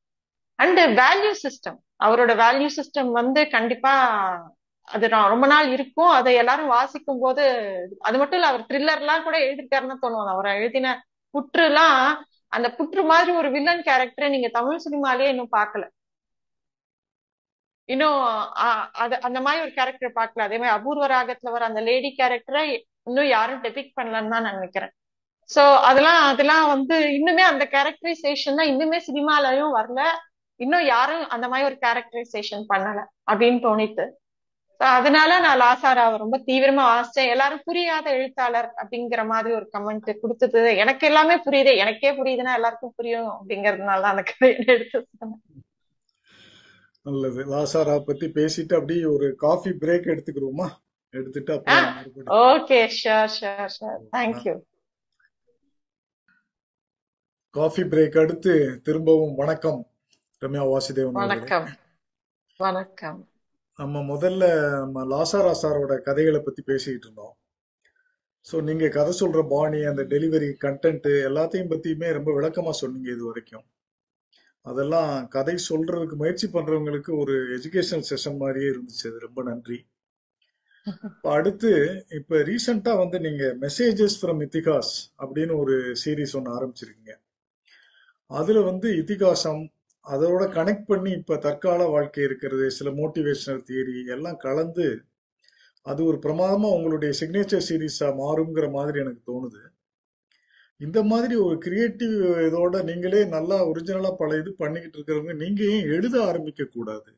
அண்ட் வேல்யூ சிஸ்டம், அவரோட வேல்யூ சிஸ்டம் கண்டிப்பா அது ரொம்ப நாள் இருக்கும். அதை எல்லாரும் வாசிக்கும் போது, அது மட்டும் இல்ல, அவர் த்ரில்லர்லாம் கூட எழுதிட்டாருன்னு தோணுவாங்க. அவர் எழுதின புற்றுலாம், அந்த புற்று மாதிரி ஒரு வில்லன் கேரக்டரை நீங்க தமிழ் சினிமாலேயே இன்னும் பார்க்கல. இன்னும் அந்த மாதிரி ஒரு கேரக்டர் பார்க்கல. அதே மாதிரி அபூர்வ ராகத்துல வர அந்த லேடி கேரக்டரை இன்னும் யாரும் டெபிக் பண்ணலன்னு தான் நான் நினைக்கிறேன். சோ அதெல்லாம் இன்னுமே அந்த கேரக்டரைசேஷன் தான் இன்னுமே சினிமாலையும் வரல. இன்னும் யாரும் அந்த மாதிரி ஒரு கேரக்டரைசேஷன் பண்ணல அப்படின்னு தோணிட்டு. அதனால நான் லாசாராவை ரொம்ப தீவிரமா வாசிச்சேன். எல்லாரும் புரியாத எழுத்தாளர் அப்படிங்கிற மாதிரி ஒரு கமெண்ட் கொடுத்தது எனக்கு எல்லாமே புரியுது. எனக்கே புரியுதுன்னா எல்லாருக்கும் புரியும் அப்படிங்கறதுனால அந்த கதையை எடுத்து சொன்னேன். நல்லது. லாசாரா பத்தி பேசிட்டு அப்படியே ஒரு காஃபி பிரேக் எடுத்துக்கிறோமா? எடுத்துட்டு okay. Thank you. Coffee break அடுத்து திரும்பவும் வணக்கம். ரம்யா வாசுதேவன். வணக்கம். வணக்கம். நம்ம முதல்ல லாசாரா சாரோட கதைகளை பத்தி பேசிக்கிட்டு இருந்தோம். ஸோ நீங்க கதை சொல்ற பாணி, அந்த டெலிவரி, கண்டென்ட் எல்லாத்தையும் பத்தியுமே ரொம்ப விளக்கமா சொன்னீங்க. இது வரைக்கும் அதெல்லாம் கதை சொல்றதுக்கு முயற்சி பண்றவங்களுக்கு ஒரு எஜுகேஷனல் செஷன் மாதிரியே இருந்துச்சு. அது ரொம்ப நன்றி. அடுத்து இப்ப ரீசெண்டா வந்து நீங்க மெசேஜஸ் ஃப்ரம் இதிகாஸ் அப்படின்னு ஒரு சீரீஸ் ஒன்று ஆரம்பிச்சிருக்கீங்க. அதுல வந்து இதிகாசம் அதோட கனெக்ட் பண்ணி இப்ப தற்கால வாழ்க்கை இருக்கிறது, சில மோட்டிவேஷனல் தியரி எல்லாம் கலந்து அது ஒரு பிரமாதமா உங்களுடைய சிக்னேச்சர் சீரீஸா மாறுங்கிற மாதிரி எனக்கு தோணுது. இந்த மாதிரி ஒரு கிரியேட்டிவ் இதோட நீங்களே நல்லா ஒரிஜினலா பல இது பண்ணிக்கிட்டு இருக்கிறவங்க நீங்க ஏன் எழுத ஆரம்பிக்க கூடாது?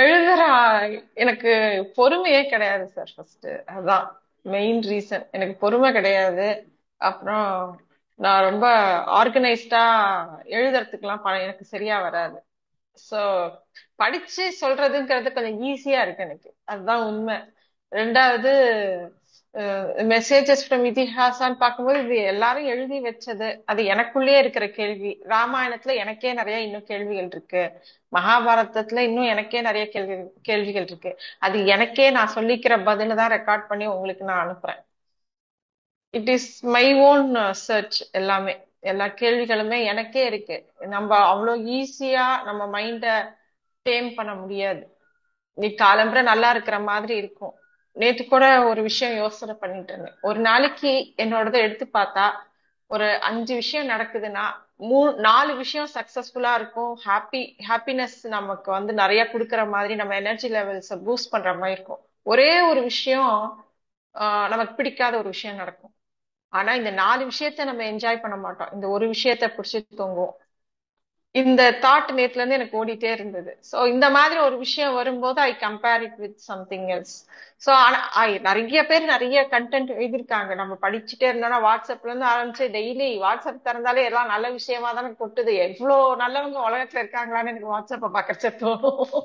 எழுதுற எனக்கு பொறுமையே கிடையாது சார். ஃபர்ஸ்ட் அதான் மெயின் ரீசன், எனக்கு பொறுமை கிடையாது. அப்புறம் நான் ரொம்ப ஆர்கனைஸ்டா எழுதுறதுக்குலாம் எனக்கு சரியா வராது. ஸோ படிச்சு சொல்றதுங்கிறது கொஞ்சம் ஈஸியா இருக்கு எனக்கு, அதுதான் உண்மை. ரெண்டாவது மெசேஜஸ் ஃப்ரம் இதிகாசான்னு பார்க்கும்போது இது எல்லாரும் எழுதி வச்சது, அது எனக்குள்ளே இருக்கிற கேள்வி. ராமாயணத்துல எனக்கே நிறைய இன்னும் கேள்விகள் இருக்கு, மகாபாரதத்துல இன்னும் எனக்கே நிறைய கேள்விகள் இருக்கு. அது எனக்கே நான் சொல்லிக்கிற பதில தான் ரெக்கார்ட் பண்ணி உங்களுக்கு நான் அனுப்புறேன். It is my own search. எல்லாமே, எல்லா கேள்விகளுமே எனக்கே இருக்கு. நம்ம அவ்வளோ ஈஸியா நம்ம மைண்டை டேம் பண்ண முடியாது. நீ காலம்புற நல்லா இருக்கிற மாதிரி இருக்கும். நேத்து கூட ஒரு விஷயம் யோசனை பண்ணிட்டு இருந்தேன். ஒரு நாளைக்கு என்னோடத எடுத்து பார்த்தா ஒரு 5 விஷயம் நடக்குதுன்னா 4 விஷயம் சக்சஸ்ஃபுல்லா இருக்கும். ஹாப்பினஸ் நமக்கு வந்து நிறைய குடுக்கற மாதிரி, நம்ம எனர்ஜி லெவல்ஸ பூஸ்ட் பண்ற மாதிரி இருக்கும். ஒரே ஒரு விஷயம் நமக்கு பிடிக்காத ஒரு விஷயம் நடக்கும். ஆனா இந்த 4 விஷயத்த நம்ம என்ஜாய் பண்ண மாட்டோம், இந்த ஒரு விஷயத்த பிடிச்சி தொங்குவோம். இந்த தாட் நேத்துல இருந்து எனக்கு ஓடிட்டே இருந்தது. ஸோ இந்த மாதிரி ஒரு விஷயம் வரும்போது I compare it with something else. So நிறைய பேர் நிறைய கண்டென்ட் எழுதியிருக்காங்க. நம்ம படிச்சுட்டே இருந்தோம்னா வாட்ஸ்அப்ல இருந்து ஆரம்பிச்சு டெய்லி வாட்ஸ்அப் திறந்தாலே எல்லாம் நல்ல விஷயமா தானே கொட்டுது. எவ்வளோ நல்லவங்க உலகத்துல இருக்காங்களான்னு எனக்கு வாட்ஸ்அப்பை பார்க்கறச்ச தோணும்.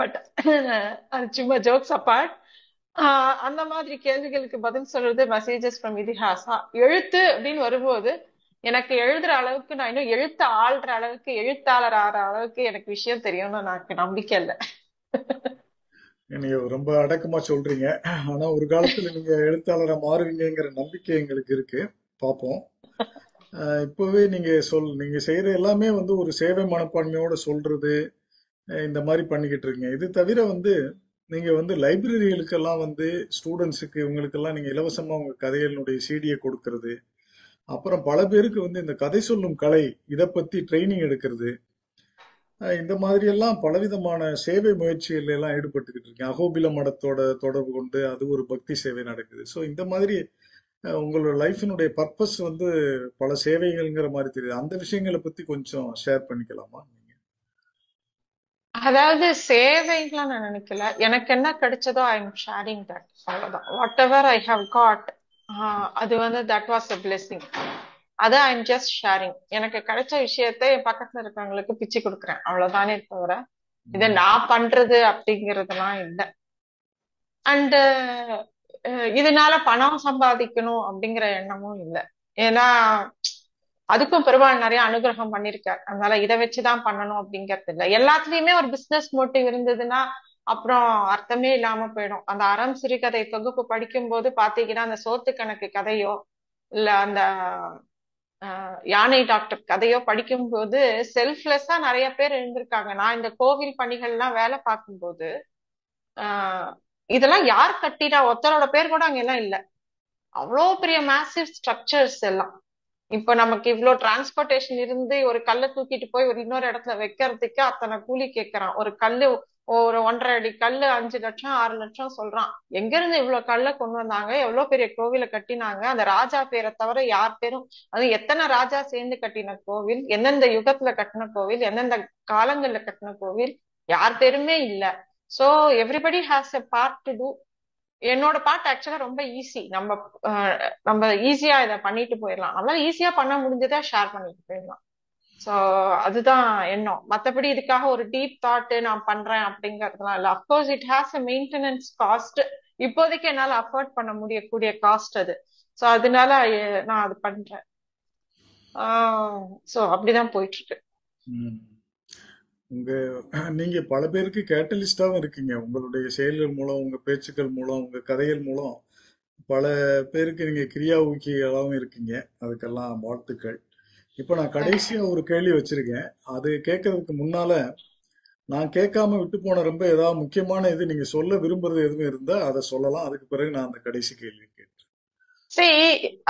பட் அது சும்மா ஜோக்ஸ் அப்பார்ட். அந்த மாதிரி கேள்விகளுக்கு பதில் சொல்றது மெசேஜஸ் ஃப்ரம் இதிகாசா. எழுத்து அப்படின்னு வரும்போது எனக்கு எழுதுற அளவுக்கு, நான் இன்னும் எழுத்த ஆள்ற அளவுக்கு, எழுத்தாளர் ஆற அளவுக்கு எனக்கு விஷயம் தெரியும்னு எனக்கு நம்பிக்கை இல்லை. நீங்க ரொம்ப அடக்கமா சொல்றீங்க. ஆனா ஒரு காலத்துல நீங்க எழுத்தாளரை மாறுவீங்கிற நம்பிக்கை எங்களுக்கு இருக்கு. பாப்போம். இப்பவே நீங்க செய்யற எல்லாமே வந்து ஒரு சேவை மனப்பான்மையோட சொல்றது, இந்த மாதிரி பண்ணிக்கிட்டு இருக்கீங்க. இது தவிர வந்து நீங்க வந்து லைப்ரரிகளுக்கெல்லாம் வந்து ஸ்டூடெண்ட்ஸுக்கு இவங்களுக்கெல்லாம் நீங்க இலவசமா உங்க கதைகளுடைய சிடியை கொடுக்கறது, அப்புறம் பல பேருக்கு வந்து இந்த கதை சொல்லும் கலை இதை பத்தி ட்ரைனிங் எடுக்கிறது, இந்த மாதிரி எல்லாம் பலவிதமான சேவை முயற்சிகள் எல்லாம் ஈடுபட்டுக்கிட்டு இருக்கேன். அகோபில மடத்தோட தொடர்பு கொண்டு அது ஒரு பக்தி சேவை நடக்குது. ஸோ இந்த மாதிரி உங்களோட லைஃபினுடைய பர்பஸ் வந்து பல சேவைகள்ங்கிற மாதிரி தெரியுது. அந்த விஷயங்களை பத்தி கொஞ்சம் ஷேர் பண்ணிக்கலாமா நீங்க? அதாவது சேவைகள்லாம் நான் நினைக்கல, எனக்கு என்ன கிடைச்சதோ ஐ எம் ஷேரிங் தட். அவ்வளவுதான். Whatever I have got, அது வந்து தட் வாஸ் அ பிளெஸிங். அது ஐ எம் ஜஸ்ட் ஷேரிங். எனக்கு கிடைச்ச விஷயத்த என் பக்கத்துல இருக்கவங்களுக்கு பிச்சு கொடுக்குறேன், அவ்வளவுதானே தவிர இதை நான் பண்றது அப்படிங்கறதுலாம் இல்லை. அண்ட் இதனால பணம் சம்பாதிக்கணும் அப்படிங்கிற எண்ணமும் இல்லை. ஏன்னா அதுக்கும் பெருமாள் நிறைய அனுகிரகம் பண்ணிருக்காரு, அதனால இதை வச்சுதான் பண்ணணும் அப்படிங்கறது இல்லை. எல்லாத்துலயுமே ஒரு பிசினஸ் மோட்டிவ் இருந்ததுன்னா அப்புறம் அர்த்தமே இல்லாம போயிடும். அந்த அறம் சிறுகதை தொகுப்பு படிக்கும் போது பாத்தீங்கன்னா அந்த சோத்து கணக்கு கதையோ இல்ல அந்த யானை டாக்டர் கதையோ படிக்கும் போது செல்ஃப்லெஸ்ஸா நிறைய பேர் எழுந்திருக்காங்க. நான் இந்த கோவில் பணிகள்லாம் வேலை பார்க்கும்போது இதெல்லாம் யார் கட்டினா, ஒருத்தரோட பேர் கூட அங்கெல்லாம் இல்லை. அவ்வளோ பெரிய மேசிவ் ஸ்ட்ரக்சர்ஸ் எல்லாம். இப்ப நமக்கு இவ்வளோ டிரான்ஸ்போர்டேஷன் இருந்து ஒரு கல்லை தூக்கிட்டு போய் ஒரு இன்னொரு இடத்துல வைக்கிறதுக்கு அத்தனை கூலி கேட்கறான். ஒரு கல்லு, ஒரு 1.5 அடி கல்லு 5 லட்சம் 6 லட்சம் சொல்றான். எங்க இருந்து இவ்வளவு கல்லை கொண்டு வந்தாங்க, எவ்வளவு பெரிய கோவில கட்டினாங்க, அந்த ராஜா பேரை தவிர யார் பேரும், அது எத்தனை ராஜா சேர்ந்து கட்டின கோவில், எந்தெந்த யுகத்துல கட்டின கோவில், எந்தெந்த காலங்கள்ல கட்டின கோவில், யார் பேருமே இல்ல. So everybody has a part to do. என்னோட பார்ட் ஆக்சுவலா ரொம்ப ஈஸி. நம்ம ஈஸியா இதை பண்ணிட்டு போயிடலாம். நம்மளால ஈஸியா பண்ண முடிஞ்சதா ஷேர் பண்ணிட்டு போயிடலாம். ஸோ அதுதான் எண்ணம். மற்றபடி இதுக்காக ஒரு டீப் தாட் நான் பண்றேன் அப்படிங்கறதுலாம் இல்லை. Of course it has a maintenance cost. இப்போதைக்கு என்னால் அஃபோர்ட் பண்ண முடியக்கூடிய காஸ்ட் அது. ஸோ அதனால நான் அது பண்றேன். ஸோ அப்படிதான் போயிட்டு இருக்கு. உங்க நீங்க பல பேருக்கு கேட்டலிஸ்டாவும் இருக்கீங்க. உங்களுடைய செயல்கள் மூலம், உங்க பேச்சுக்கள் மூலம், உங்க கதைகள் மூலம் பல பேருக்கு நீங்க கிரியா ஊக்கிகளாகவும் இருக்கீங்க. அதுக்கெல்லாம் வாழ்த்துக்கள். இப்ப நான் கடைசியா ஒரு கேள்வி வச்சிருக்கேன். அது கேட்கறதுக்கு முன்னால நான் கேட்காம விட்டு போன ரொம்ப ஏதாவது முக்கியமான இது நீங்க சொல்ல விரும்புறது எதுவும் இருந்தா அதை சொல்லலாம். அதுக்கு பிறகு நான் அந்த கடைசி கேள்வி கேட்டேன். சரி,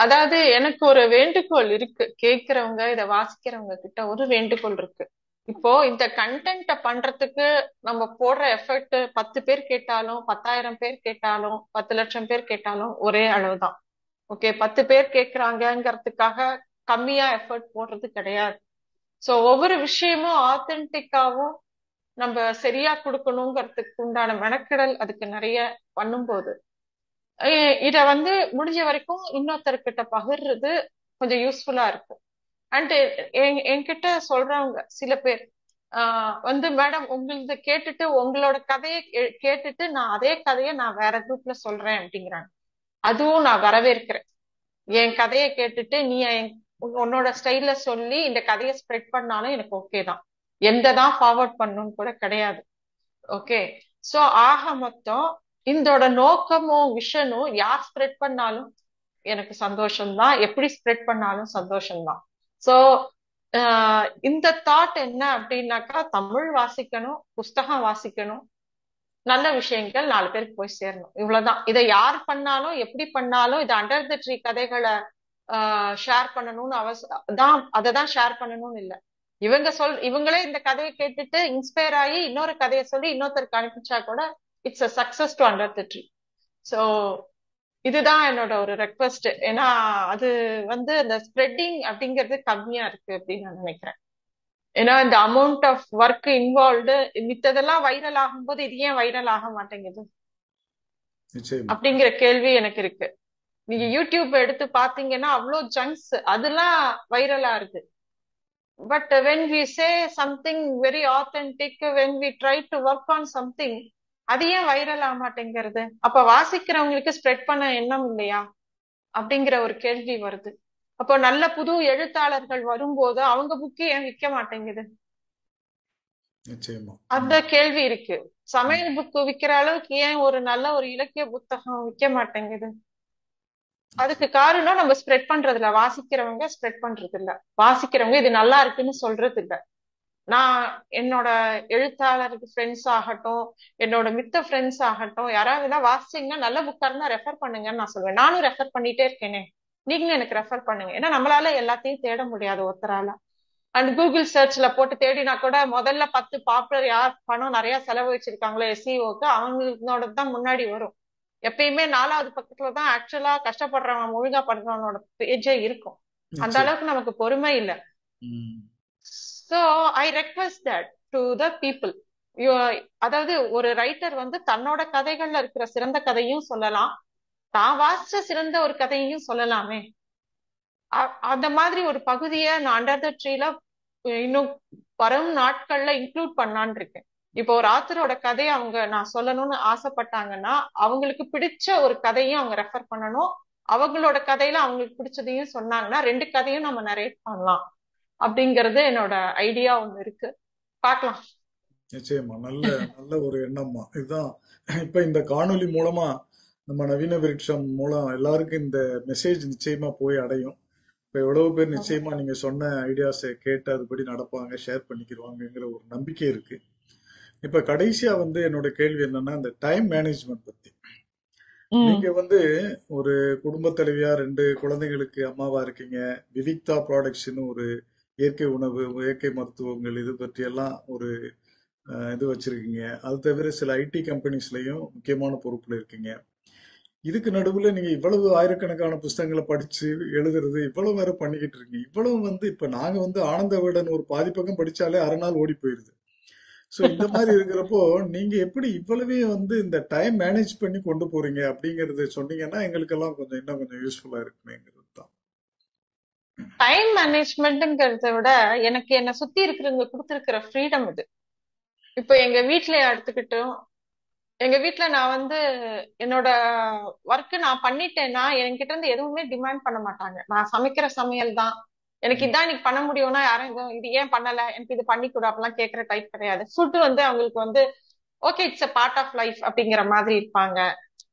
அதாவது எனக்கு ஒரு வேண்டுகோள் இருக்கு. கேட்கிறவங்க, இதை வாசிக்கிறவங்க கிட்ட ஒரு வேண்டுகோள் இருக்கு. இப்போ இந்த கண்டென்ட்ட பண்றதுக்கு நம்ம போடுற எஃபர்ட் 10 பேர் கேட்டாலும் 10,000 பேர் கேட்டாலும் 10 லட்சம் பேர் கேட்டாலும் ஒரே அளவுதான். ஓகே, 10 பேர் கேட்கறாங்கிறதுக்காக கம்மியா எஃபர்ட் போடுறது கிடையாது. சோ ஒவ்வொரு விஷயமும் ஆத்தென்டிக்காவும் நம்ம சரியா கொடுக்கணுங்கிறதுக்கு உண்டான மெனக்கெடல் அதுக்கு நிறைய பண்ணும்போது இத முடிஞ்ச வரைக்கும் இன்னொருத்தர்கிட்ட பகிர்றது கொஞ்சம் யூஸ்ஃபுல்லா இருக்கும். அண்ட் என்கிட்ட சொல்றவங்க சில பேர் மேடம் உங்களுக்கு கேட்டுட்டு உங்களோட கதையை கேட்டுட்டு நான் அதே கதையை நான் வேற குரூப்ல சொல்றேன் அப்படிங்கிறாங்க. அதுவும் நான் வரவேற்கிறேன். என் கதையை கேட்டுட்டு நீ உன்னோட ஸ்டைல சொல்லி இந்த கதையை ஸ்ப்ரெட் பண்ணாலும் எனக்கு ஓகே தான். எந்ததான் ஃபார்வர்ட் பண்ணணும்னு கூட கிடையாது. ஓகே, சோ ஆக மொத்தம் இதோட நோக்கமும் விஷனும் யார் ஸ்ப்ரெட் பண்ணாலும் எனக்கு சந்தோஷம்தான். எப்படி ஸ்ப்ரெட் பண்ணாலும் சந்தோஷம்தான். சோ இந்த தாட் என்ன அப்படின்னாக்கா, தமிழ் வாசிக்கணும், புஸ்தகம் வாசிக்கணும், நல்ல விஷயங்கள் 4 பேருக்கு போய் சேரணும், இவ்வளவுதான். இதை யார் பண்ணாலும் எப்படி பண்ணாலும் இது அண்டர் த ட்ரீ கதைகளை ஷேர் பண்ணணும்னு அததான் ஷேர் பண்ணணும்னு இல்லை. இவங்களே இந்த கதையை கேட்டுட்டு இன்ஸ்பயர் ஆகி இன்னொரு கதையை சொல்லி இன்னொருத்தருக்கு அனுப்பிச்சா கூட it's a success to under the tree. So இதுதான் என்னோட ஒரு ரெக்வெஸ்ட். ஏன்னா அது அந்த ஸ்ப்ரெட்டிங் அப்படிங்கிறது கம்மியா இருக்கு அப்படின்னு நான் நினைக்கிறேன். ஏன்னா இந்த அமௌண்ட் ஆஃப் ஒர்க் இன்வால்வ்டு, மித்ததெல்லாம் வைரல் ஆகும் போது இது ஏன் வைரல் ஆக மாட்டேங்குது அப்படிங்கிற கேள்வி எனக்கு இருக்கு. நீங்க யூடியூப் எடுத்து பாத்தீங்கன்னா அவ்வளோ ஜங்க்ஸ் அதெல்லாம் வைரலா இருக்கு. But when we say something very authentic, when we try to work on something, அது ஏன் வைரல் ஆக மாட்டேங்கிறது? அப்ப வாசிக்கிறவங்களுக்கு ஸ்ப்ரெட் பண்ண எண்ணம் இல்லையா அப்படிங்கிற ஒரு கேள்வி வருது. அப்போ நல்ல புது எழுத்தாளர்கள் வரும்போது அவங்க புக்கு ஏன் விற்க மாட்டேங்குது? அந்த கேள்வி இருக்கு. சமையல் புக்கு விற்கிற அளவுக்கு ஏன் ஒரு நல்ல ஒரு இலக்கிய புத்தகம் விற்க மாட்டேங்குது? அதுக்கு காரணம் நம்ம ஸ்ப்ரெட் பண்றது இல்ல. வாசிக்கிறவங்க ஸ்ப்ரெட் பண்றது இல்ல. வாசிக்கிறவங்க இது நல்லா இருக்குன்னு சொல்றது இல்ல. நான் என்னோட எழுத்தாளருக்கு ஃப்ரெண்ட்ஸ் ஆகட்டும், என்னோட மித்த ஃப்ரெண்ட்ஸ் ஆகட்டும், யாராவது வாசிச்சீங்கன்னா நல்ல புக்கா இருந்தா ரெஃபர் பண்ணுங்கன்னு நான் சொல்லுவேன். நானும் ரெஃபர் பண்ணிட்டே இருக்கேனே, நீங்களும் எனக்கு ரெஃபர் பண்ணுங்க. ஏன்னா நம்மளால எல்லாத்தையும் தேட முடியாது ஒருத்தரால. அண்ட் கூகுள் சர்ச்ல போட்டு தேடினா கூட முதல்ல 10 பாப்புலர் யார் பணம் நிறைய செலவு வச்சிருக்காங்களோ SEO-க்கு அவங்களோட தான் முன்னாடி வரும். எப்பயுமே 4வது பக்கத்துலதான் ஆக்சுவலா கஷ்டப்படுறவன் ஒழுங்கா பண்றவனோட பேஜே இருக்கும். அந்த அளவுக்கு நமக்கு பொறுமை இல்லை. So I request that to the people. அதாவது ஒரு ரைட்டர் தன்னோட கதைகள்ல இருக்கிற சிறந்த கதையும் சொல்லலாம், தான் வாசிச்ச சிறந்த ஒரு கதையையும் சொல்லலாமே. அந்த மாதிரி ஒரு பகுதியை நான் அண்டர் த ட்ரீல இன்னும் வரும் நாட்கள்ல இன்க்ளூட் பண்ணலான் இருக்கேன். இப்போ ஒரு ஆத்தரோட கதையை அவங்க நான் சொல்லணும்னு ஆசைப்பட்டாங்கன்னா அவங்களுக்கு பிடிச்ச ஒரு கதையும் அவங்க ரெஃபர் பண்ணணும். அவங்களோட கதையில அவங்களுக்கு பிடிச்சதையும் சொன்னாங்கன்னா 2 கதையும் நம்ம நரேட் பண்ணலாம் அப்படிங்கறது என்னோட ஐடியா ஒண்ணு இருக்கு. பார்க்கலாம். நிச்சயமா நல்ல நல்ல ஒரு எண்ணம்மா. இதுதான் இப்ப இந்த காணொலி மூலமா நம்ம நவீன விருட்சம் மூலம் எல்லாருக்கும் இந்த மெசேஜ் நிச்சயமா போய் அடையும். இப்ப எவ்வளவு பேர் நிச்சயமா நீங்க சொன்ன ஐடியாஸை கேட்டு அதுபடி நடப்பாங்க, ஷேர் பண்ணிக்கிடுவாங்கங்கிற ஒரு நம்பிக்கை இருக்கு. இப்ப கடைசியா என்னோட கேள்வி என்னன்னா, இந்த டைம் மேனேஜ்மெண்ட் பத்தி. நீங்க ஒரு குடும்ப தலைவியா 2 குழந்தைகளுக்கு அம்மாவா இருக்கீங்க. விவிக்தா ப்ராடக்ட்ஸ்னு ஒரு இயற்கை உணவு, இயற்கை மருத்துவங்கள் இது பற்றியெல்லாம் ஒரு இது வச்சிருக்கீங்க. அது தவிர சில IT கம்பெனிஸ்லையும் முக்கியமான பொறுப்புல இருக்கீங்க. இதுக்கு நடுவில் நீங்கள் இவ்வளவு ஆயிரக்கணக்கான புஸ்தகங்களை படித்து எழுதுறது இவ்வளவு வேற பண்ணிக்கிட்டு இருக்கீங்க. இவ்வளவு இப்போ நாங்கள் ஆனந்த வீடன் ஒரு பாதிப்பக்கம் படித்தாலே அரை நாள் ஓடி போயிடுது. ஸோ இந்த மாதிரி இருக்கிறப்போ நீங்கள் எப்படி இவ்வளவே இந்த டைம் மேனேஜ் பண்ணி கொண்டு போறீங்க அப்படிங்கிறது சொன்னீங்கன்னா எங்களுக்கெல்லாம் கொஞ்சம் இன்னும் கொஞ்சம் யூஸ்ஃபுல்லாக இருக்குங்கிறது தான். டைம் மேனேஜ்மெண்ட்ங்கிறத விட எனக்கு என்ன சுத்தி இருக்கிறவங்க கொடுத்துருக்கிற ஃப்ரீடம் இது. இப்போ எங்க வீட்டுல எடுத்துக்கிட்டும் எங்க வீட்டுல நான் வந்து என்னோட ஒர்க் நான் பண்ணிட்டேன்னா என்கிட்ட இருந்து எதுவுமே டிமாண்ட் பண்ண மாட்டாங்க. நான் சமைக்கிற சமையல் தான், எனக்கு இதான் இன்னைக்கு பண்ண முடியும்னா யாரும் இது ஏன் பண்ணல, எனக்கு இது பண்ணி கூட அப்படிலாம் கேட்கற டைப் கிடையாது. ஃபுட் வந்து அவங்களுக்கு வந்து okay, it's a part of life அப்படிங்கிற மாதிரி இருப்பாங்க.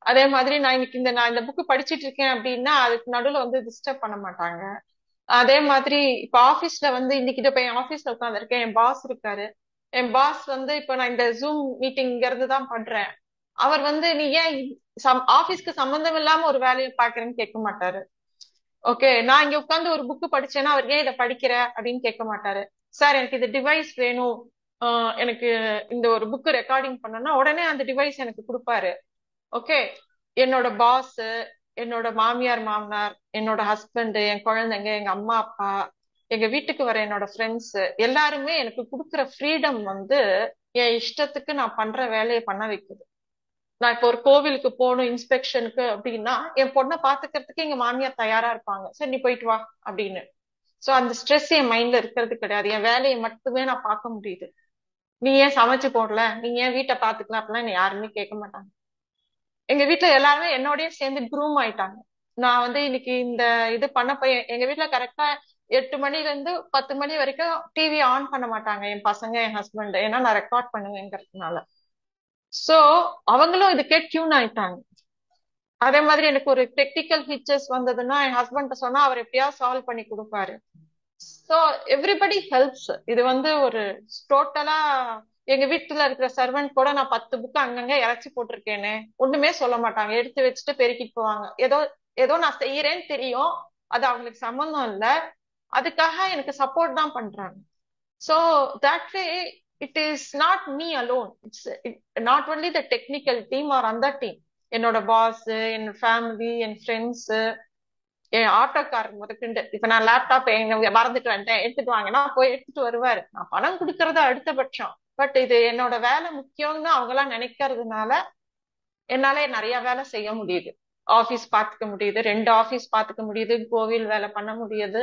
அதே மாதிரி நான் இன்னைக்கு நான் இந்த புக்கு படிச்சுட்டு இருக்கேன் அப்படின்னா அதுக்கு நடுவில் வந்து டிஸ்டர்ப் பண்ண மாட்டாங்க. அதே மாதிரி இப்ப ஆபீஸ்ல வந்து இன்னைக்கு போய் ஆபீஸ்ல உட்காந்துருக்கேன், என் பாஸ் இருக்காரு. என் பாஸ் வந்து இப்ப நான் இந்த ஜூம் மீட்டிங் இருந்து தான் பண்றேன், அவர் வந்து நீ ஏன் ஆபீஸ்க்கு சம்பந்தம் இல்லாம ஒரு வேலையை பாக்குறேன்னு கேட்க மாட்டாரு. ஓகே, நான் இங்க உட்காந்து ஒரு புக்கு படிச்சேன்னா அவர் ஏன் இதை படிக்கிற அப்படின்னு கேட்க மாட்டாரு. சார் எனக்கு இந்த டிவைஸ் வேணும், எனக்கு இந்த ஒரு புக்கு ரெக்கார்டிங் பண்ணனா உடனே அந்த டிவைஸ் எனக்கு கொடுப்பாரு. ஓகே, என்னோட பாஸ், என்னோட மாமியார் மாமனார், என்னோட ஹஸ்பண்ட், என் குழந்தைங்க, எங்க அம்மா அப்பா, எங்க வீட்டுக்கு வர என்னோட ஃப்ரெண்ட்ஸ் எல்லாருமே எனக்கு கொடுக்குற ஃப்ரீடம் வந்து என் இஷ்டத்துக்கு நான் பண்ற வேலையை பண்ண வைக்குது. நான் இப்போ ஒரு கோவிலுக்கு போகணும் இன்ஸ்பெக்ஷனுக்கு அப்படின்னா என் பொண்ணை பாத்துக்கிறதுக்கு எங்க மாமியார் தயாரா இருப்பாங்க, சரி நீ போயிட்டு வா அப்படின்னு. சோ அந்த ஸ்ட்ரெஸ் என் மைண்ட்ல இருக்கிறது கிடையாது, என் வேலையை மட்டுமே நான் பார்க்க முடியுது. நீ ஏன் சமைச்சு போடல, நீ ஏன் வீட்டை பாத்துக்கலாம் அப்படின்னா என்னை யாருமே கேட்க மாட்டாங்க. எங்க வீட்டுல எல்லாருமே என்னோடய சேர்ந்து க்ரூம் ஆயிட்டாங்க. நான் வந்து இன்னைக்கு இந்த இது பண்ண போய் எங்க வீட்டுல கரெக்டா 8 மணிலேருந்து 10 மணி வரைக்கும் டிவி ஆன் பண்ண மாட்டாங்க என் பசங்க, என் ஹஸ்பண்ட், ஏன்னா நான் ரெக்கார்ட் பண்ணுவேங்கிறதுனால. சோ அவங்களும் இதுக்கே டியூன் ஆயிட்டாங்க. அதே மாதிரி எனக்கு ஒரு டெக்னிக்கல் ஃபீச்சர்ஸ் வந்ததுன்னா என் ஹஸ்பண்ட் சொன்னா அவர் எப்படியா சால்வ் பண்ணி கொடுப்பாரு. So everybody helps. இது வந்து ஒரு டோட்டலா எங்க வீட்டுல இருக்கிற சர்வெண்ட் கூட நான் 10 புக்கு அங்கங்க இறச்சி போட்டிருக்கேன்னு ஒண்ணுமே சொல்ல மாட்டாங்க, எடுத்து வச்சுட்டு பெருக்கிட்டு போவாங்க. ஏதோ ஏதோ நான் செய்யறேன்னு தெரியும், அது அவங்களுக்கு சம்பந்தம் இல்லை, அதுக்காக எனக்கு சப்போர்ட் தான் பண்றாங்க. So that way it is not me alone, it's not only the technical team or அந்த டீம், என்னோட பாஸ், என் ஃபேமிலி, என் ஃப்ரெண்ட்ஸ், என் ஆட்டோக்கார் முதற்கண்டு. இப்ப நான் லேப்டாப் எங்க மறந்துட்டு வந்துட்டேன் எடுத்துட்டு வாங்கன்னா போய் எடுத்துட்டு வருவாரு. நான் பணம் கொடுக்கறத அடுத்தபட்சம், பட் இது என்னோட வேலை முக்கியம்னு அவங்களாம் நினைக்கிறதுனால என்னால நிறைய வேலை செய்ய முடியுது. ஆபீஸ் பாத்துக்க முடியுது, 2 ஆபீஸ் பாத்துக்க முடியுது, கோவில் வேலை பண்ண முடியுது,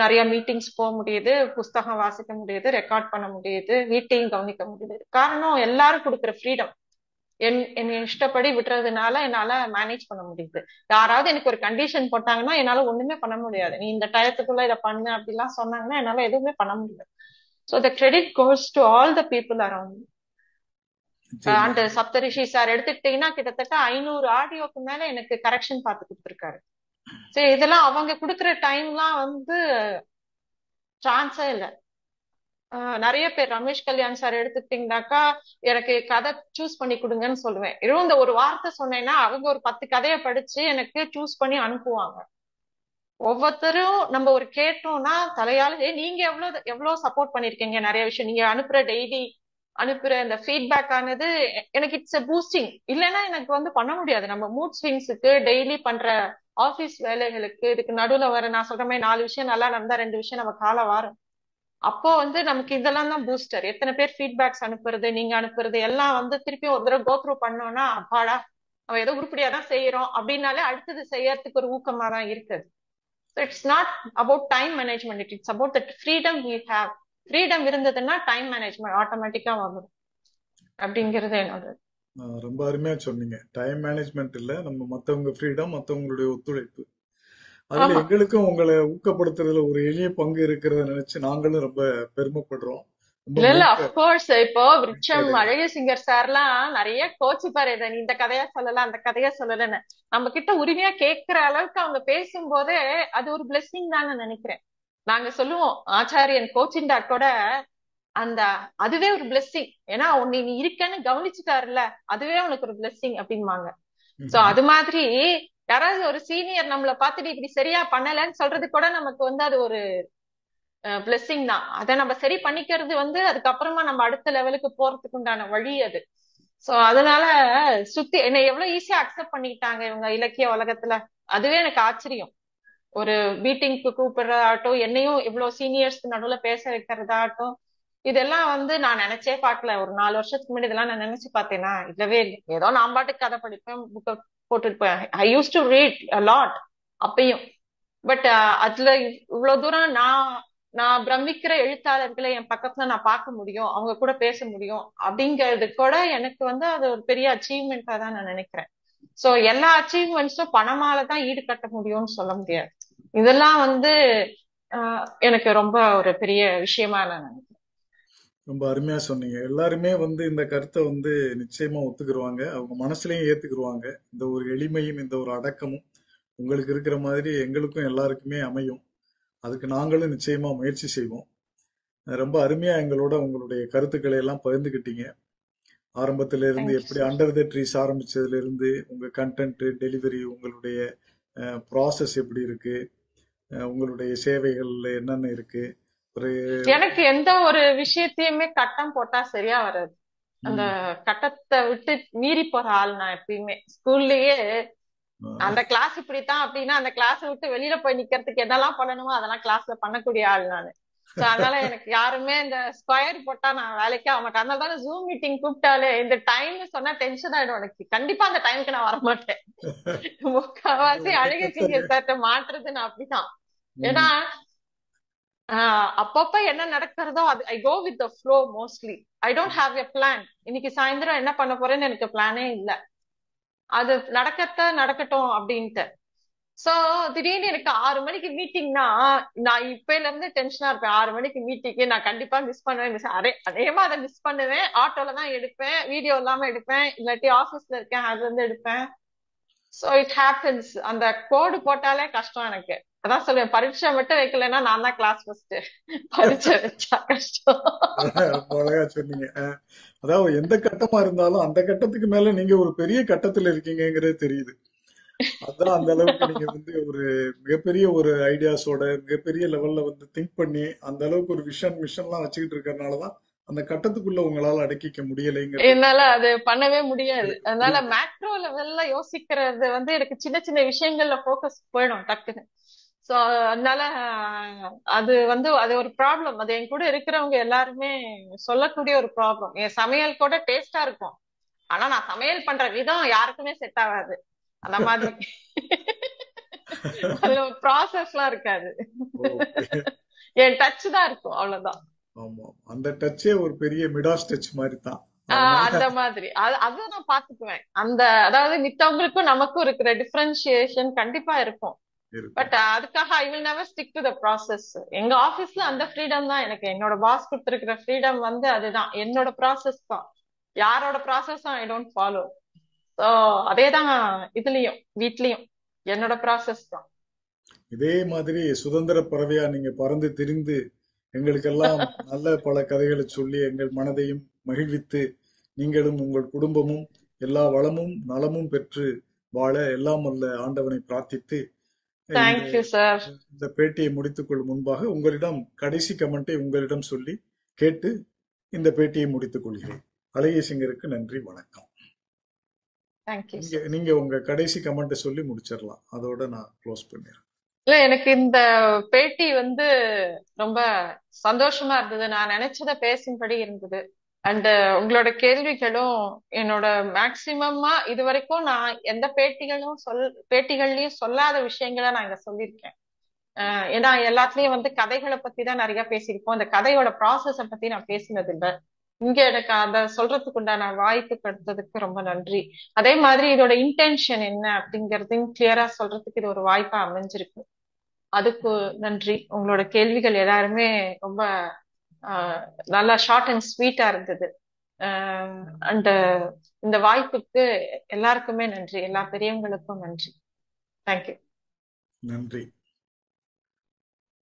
நிறைய மீட்டிங்ஸ் போக முடியுது, புஸ்தகம் வாசிக்க முடியுது, ரெக்கார்ட் பண்ண முடியுது, வீட்டையும் கவனிக்க முடியுது. காரணம் எல்லாரும் கொடுக்குற ஃப்ரீடம். என் இஷ்டப்படி விட்டுறதுனால என்னால மேனேஜ் பண்ண முடியுது. யாராவது எனக்கு ஒரு கண்டிஷன் போட்டாங்கன்னா என்னால ஒண்ணுமே பண்ண முடியாது. நீ இந்த டயத்துக்குள்ள இதை பண்ணு அப்படிலாம் சொன்னாங்கன்னா என்னால எதுவுமே பண்ண முடியாது. So the credit goes to all the people around me. And Saptarishi sir எடுத்துக்கிட்டீங்கன்னா கிட்டத்தட்ட 500 ஆடியோக்கு மேல எனக்கு கரெக்ஷன் பார்த்து கொடுத்துருக்காரு. சரி, இதெல்லாம் அவங்க கொடுக்குற டைம்லாம் வந்து சான்ஸே இல்லை. நிறைய பேர் ரமேஷ் கல்யாண் சார் எடுத்துக்கிட்டீங்கன்னாக்கா எனக்கு கதை சூஸ் பண்ணி கொடுங்கன்னு சொல்லுவேன். இந்த ஒரு வார்த்தை சொன்னேன்னா அவங்க ஒரு 10 கதையை படிச்சு எனக்கு சூஸ் பண்ணி அனுப்புவாங்க. ஒவ்வொருத்தரும் நம்ம ஒரு கேட்டோம்னா தலையாலே நீங்க எவ்வளவு சப்போர்ட் பண்ணிருக்கீங்க, நிறைய விஷயம் நீங்க அனுப்புற டெய்லி அனுப்புற இந்த ஃபீட்பேக் ஆனது எனக்கு இட்ஸ் எ பூஸ்டிங். இல்லைன்னா எனக்கு வந்து பண்ண முடியாது. நம்ம மூட் ஸ்விங்ஸுக்கு, டெய்லி பண்ற ஆபீஸ் வேலைகளுக்கு, இதுக்கு நடுவுல வர நான் சொல்ற மாதிரி 4 விஷயம் நல்லா நடந்தா 2 விஷயம் நம்ம கால வாரம். அப்போ வந்து நமக்கு இதெல்லாம் தான் பூஸ்டர். எத்தனை பேர் ஃபீட்பேக்ஸ் அனுப்புறது, நீங்க அனுப்புறது எல்லாம் வந்து திருப்பி ஒரு தடவை கோத்ரூ பண்ணோம்னா அப்பாடா நம்ம ஏதோ உருப்படியாதான் செய்யறோம் அப்படின்னாலே அடுத்தது செய்யறதுக்கு ஒரு ஊக்கமா தான் இருக்குது. So it's not about time management, it's about the freedom we have. Freedom இருந்ததுன்னா time management ஆட்டோமேட்டிக்கா வரும் அப்படிங்கிறது என்னது. ரொம்ப அருமையா சொன்னீங்க. டைம் மேனேஜ்மெண்ட் இல்ல, நம்ம மத்தவங்க ஃப்ரீடம், மத்தவங்களுடைய ஒத்துழைப்பு. அதுல எங்களுக்கும் உங்களை ஊக்கப்படுத்துறதுல ஒரு எளிய பங்கு இருக்கிறத நினைச்சு நாங்களும் ரொம்ப பெருமைப்படுறோம். இப்போ விருட்சம் அழகசிங்கர் சார்லாம் நிறைய கோச்சுப்பாரு, இதை நீ இந்த கதையா சொல்லல, அந்த கதையா சொல்லலன்னு. நம்ம கிட்ட உரிமையா கேட்கிற அளவுக்கு அவங்க பேசும் போதே அது ஒரு பிளெஸிங் தான் நான் நினைக்கிறேன். நாங்க சொல்லுவோம் ஆச்சாரியன் கோச்சிண்டா கூட அந்த அதுவே ஒரு பிளெஸிங், ஏன்னா உன்னை நீ இருக்கன்னு கவனிச்சுட்டாருல, அதுவே உனக்கு ஒரு பிளெஸிங் அப்படின்வாங்க. சோ அது மாதிரி யாராவது ஒரு சீனியர் நம்மளை பார்த்துட்டு இப்படி சரியா பண்ணலன்னு சொல்றது கூட நமக்கு வந்து அது ஒரு பிளெஸிங் தான். அதை நம்ம சரி பண்ணிக்கிறது வந்து அதுக்கப்புறமா நம்ம அடுத்த லெவலுக்கு போறதுக்கு உண்டான வழி அது. சோ அதனால சுத்தி என்னை எவ்வளவு ஈஸியா அக்செப்ட் பண்ணிக்கிட்டாங்க இவங்க இலக்கிய உலகத்துல, அதுவே எனக்கு ஆச்சரியம். ஒரு மீட்டிங்க்கு கூப்பிடுறதாகட்டும், என்னையும் இவ்வளவு சீனியர்ஸ்க்கு நடுவுல பேச வைக்கிறதாகட்டும், இதெல்லாம் வந்து நான் நினைச்சே பார்க்கல. ஒரு 4 வருஷத்துக்கு முன்னாடி இதெல்லாம் நான் நினைச்சு பார்த்தேன்னா இல்லவே இல்லை. ஏதோ நான் பாட்டுக்கு கதை படிப்பேன், புக்கை போட்டுருப்பேன். I use to read a lot அப்பயும், பட் அதுல இவ்வளவு தூரம் நான் நான் பிரமிக்கிற எழுத்தாளர்களை என் பக்கத்துல நான் பார்க்க முடியும், அவங்க கூட பேச முடியும் அப்படிங்கிறது கூட எனக்கு வந்து அது ஒரு பெரிய அச்சீவ்மெண்டா தான் நான் நினைக்கிறேன். சோ எல்லா அச்சீவ்மெண்ட்ஸும் பணமாலதான் ஈடுகட்ட முடியும்னு சொல்ல முடியாது. இதெல்லாம் வந்து எனக்கு ரொம்ப ஒரு பெரிய விஷயமா நான் நினைக்கிறேன். ரொம்ப அருமையா சொன்னீங்க. எல்லாருமே வந்து இந்த கருத்தை வந்து நிச்சயமா ஒத்துக்குருவாங்க, அவங்க மனசுலயும் ஏத்துக்குருவாங்க. இந்த ஒரு எளிமையும் இந்த ஒரு அடக்கமும் உங்களுக்கு இருக்கிற மாதிரி எங்களுக்கும் எல்லாருக்குமே அமையும். அதுக்கு நாங்களும் நிச்சயமா முயற்சி செய்வோம். ரொம்ப அருமையா எங்களோட உங்களுடைய கருத்துக்களை எல்லாம் பகிர்ந்துக்கிட்டீங்க. ஆரம்பத்துல இருந்து எப்படி அண்டர் த ட்ரீஸ் ஆரம்பிச்சதுல இருந்து உங்க கண்டென்ட் டெலிவரி, உங்களுடைய ப்ராசஸ் எப்படி இருக்கு, உங்களுடைய சேவைகள்ல என்னென்ன இருக்கு. எனக்கு எந்த ஒரு விஷயத்தையுமே கட்டம் போட்டா சரியா வராது. அந்த கட்டத்தை விட்டு மீறி போற ஆள் நான் எப்பயுமே. ஸ்கூல்லயே அந்த கிளாஸ் இப்படித்தான் அப்படின்னா அந்த கிளாஸ் விட்டு வெளியில போய் நிக்கிறதுக்கு என்னெல்லாம் பண்ணணுமோ அதெல்லாம் கிளாஸ்ல பண்ணக்கூடிய ஆள் நானு. அதனால எனக்கு யாருமே இந்த ஸ்கொயர் போட்டா நான் வேலைக்கு ஆக மாட்டேன். அதனால தானே ஜூம் மீட்டிங் கூப்பிட்டாலே இந்த டைம் சொன்னா டென்ஷன் ஆயிடும் எனக்கு. கண்டிப்பா அந்த டைமுக்கு நான் வரமாட்டேன். முக்காவாசி அழகிய சார்ட்ட மாற்றுறது நான் அப்படிதான். ஏன்னா அப்பப்ப என்ன நடக்கிறதோ அது I go with the flow mostly. I don't have a plan. இன்னைக்கு சாயந்தரம் என்ன பண்ண போறேன்னு எனக்கு பிளானே இல்ல. அது நடக்கட்டும் அப்படின்ட்டு. சோ திடீர்னு எனக்கு 6 மணிக்கு மீட்டிங்னா நான் இப்பல இருந்து டென்ஷனா இருப்பேன். 6 மணிக்கு மீட்டிங்கு நான் கண்டிப்பா மிஸ் பண்ணுவேன். அதேமா அதை மிஸ் பண்ணுவேன். ஆட்டோல தான் எடுப்பேன், வீடியோ இல்லாம எடுப்பேன், இல்லாட்டி ஆபீஸ்ல இருக்கேன் அதுல இருந்து எடுப்பேன். So it happens. அந்த கோடு போட்டாலே கஷ்டம் எனக்கு. அதான் சொல்லுவேன், பரீட்சை மட்டும் வைக்கலன்னா நான் தான் கிளாஸ் ஃபர்ஸ்ட், பரீட்சை வச்சா கஷ்டம். சொன்னீங்க. அதாவது எந்த கட்டமா இருந்தாலும் அந்த கட்டத்துக்கு மேல நீங்க ஒரு பெரிய கட்டத்துல இருக்கீங்கிறது தெரியுது. அதான் அந்த அளவுக்கு நீங்க வந்து ஒரு மிகப்பெரிய ஒரு ஐடியாஸோட மிகப்பெரிய லெவல்ல வந்து திங்க் பண்ணி அந்த அளவுக்கு ஒரு விஷன் மிஷன் எல்லாம் வச்சுக்கிட்டு இருக்கிறதுனாலதான் அந்த கட்டத்துக்குள்ள உங்களால அடக்கிக்க முடியலைங்க. என்னால அது பண்ணவே முடியாது. அதனால மேக்ரோ லெவல்ல யோசிக்கிறது வந்து எனக்கு சின்ன சின்ன விஷயங்கள்ல போக்கஸ் போயிடும் டக்குன்னு. சோ அதனால அது வந்து அது ஒரு ப்ராப்ளம். அது என் கூட இருக்கிறவங்க எல்லாருமே சொல்லக்கூடிய ஒரு ப்ராப்ளம். என் சமையல் கூட டேஸ்டா இருக்கும், ஆனா நான் சமையல் பண்ற விதம் யாருக்குமே செட் ஆகாது. அந்த மாதிரி அதுல ப்ராசஸ் எல்லாம் இருக்காது, என் டச் தான் இருக்கும், அவ்வளவுதான். ஆமா, அந்த டச்சே ஒரு பெரிய மிடாஸ் டச் மாதிரி தான். அந்த மாதிரி அத நான் பாத்துக்குவேன். அந்த அதாவது மித்தவங்களுக்கும் நமக்கும் இருக்கிற டிஃபரன்ஷியேஷன் கண்டிப்பா இருக்கும். பட் அதுக்காக I will never stick to the process. எங்க ஆபீஸ்ல அந்த ஃப்ரீடம் தான் எனக்கு. என்னோட பாஸ் கொடுத்திருக்கிற ஃப்ரீடம் வந்து அதுதான் என்னோட ப்ராசஸ் தான். யாரோட ப்ராசஸும் ஐ டோன்ட் ஃபாலோ. சோ அதேதான் இதுலயும் வீட்லயும் என்னோட ப்ராசஸ் தான். இதே மாதிரி சுதந்திர பறவையா நீங்க பறந்து திரிந்து எங்களுக்கெல்லாம் நல்ல பல கதைகளை சொல்லி எங்கள் மனதையும் மகிழ்வித்து நீங்களும் உங்கள் குடும்பமும் எல்லா வளமும் நலமும் பெற்று வாழ எல்லாம் வல்ல ஆண்டவனை பிரார்த்தித்து இந்த பேட்டியை முடித்துக் கொள்ளும் முன்பாக உங்களிடம் கடைசி கமெண்டை உங்களிடம் சொல்லி கேட்டு இந்த பேட்டியை முடித்துக் கொள்கிறேன். அழகேசிங்கருக்கு நன்றி, வணக்கம். நீங்க உங்க கடைசி கமெண்ட சொல்லி முடிச்சிடலாம், அதோட நான் க்ளோஸ் பண்ணிடுறேன். இல்ல, எனக்கு இந்த பேட்டி வந்து ரொம்ப சந்தோஷமா இருந்தது. நான் நினைச்சத பேசும்படி இருந்தது. அண்ட் உங்களோட கேள்விகளும் என்னோட மேக்சிமமா இது வரைக்கும் நான் எந்த பேட்டிகள்லயும் சொல்லாத விஷயங்களை நான் இங்க சொல்லியிருக்கேன். ஏன்னா எல்லாத்துலயும் வந்து கதைகளை பத்தி தான் நிறைய பேசியிருக்கோம். இந்த கதையோட ப்ராசஸ பத்தி நான் பேசினது இல்லை. இங்க எனக்கு அதை சொல்றதுக்கு உண்டான வாய்ப்பு கொடுத்ததுக்கு ரொம்ப நன்றி. அதே மாதிரி இதோட இன்டென்ஷன் என்ன அப்படிங்கறதையும் கிளியரா சொல்றதுக்கு இது ஒரு வாய்ப்பா அமைஞ்சிருக்கு, அதுக்கு நன்றி. உங்களோட கேள்விகள் எல்லாருமே ரொம்ப நல்லா ஷார்ட் அண்ட் ஸ்வீட்டா இருந்தது. அண்ட் இந்த வாய்ப்புக்கு எல்லாருக்குமே நன்றி, எல்லா பெரியவங்களுக்கும் நன்றி. தேங்க்யூ, நன்றி.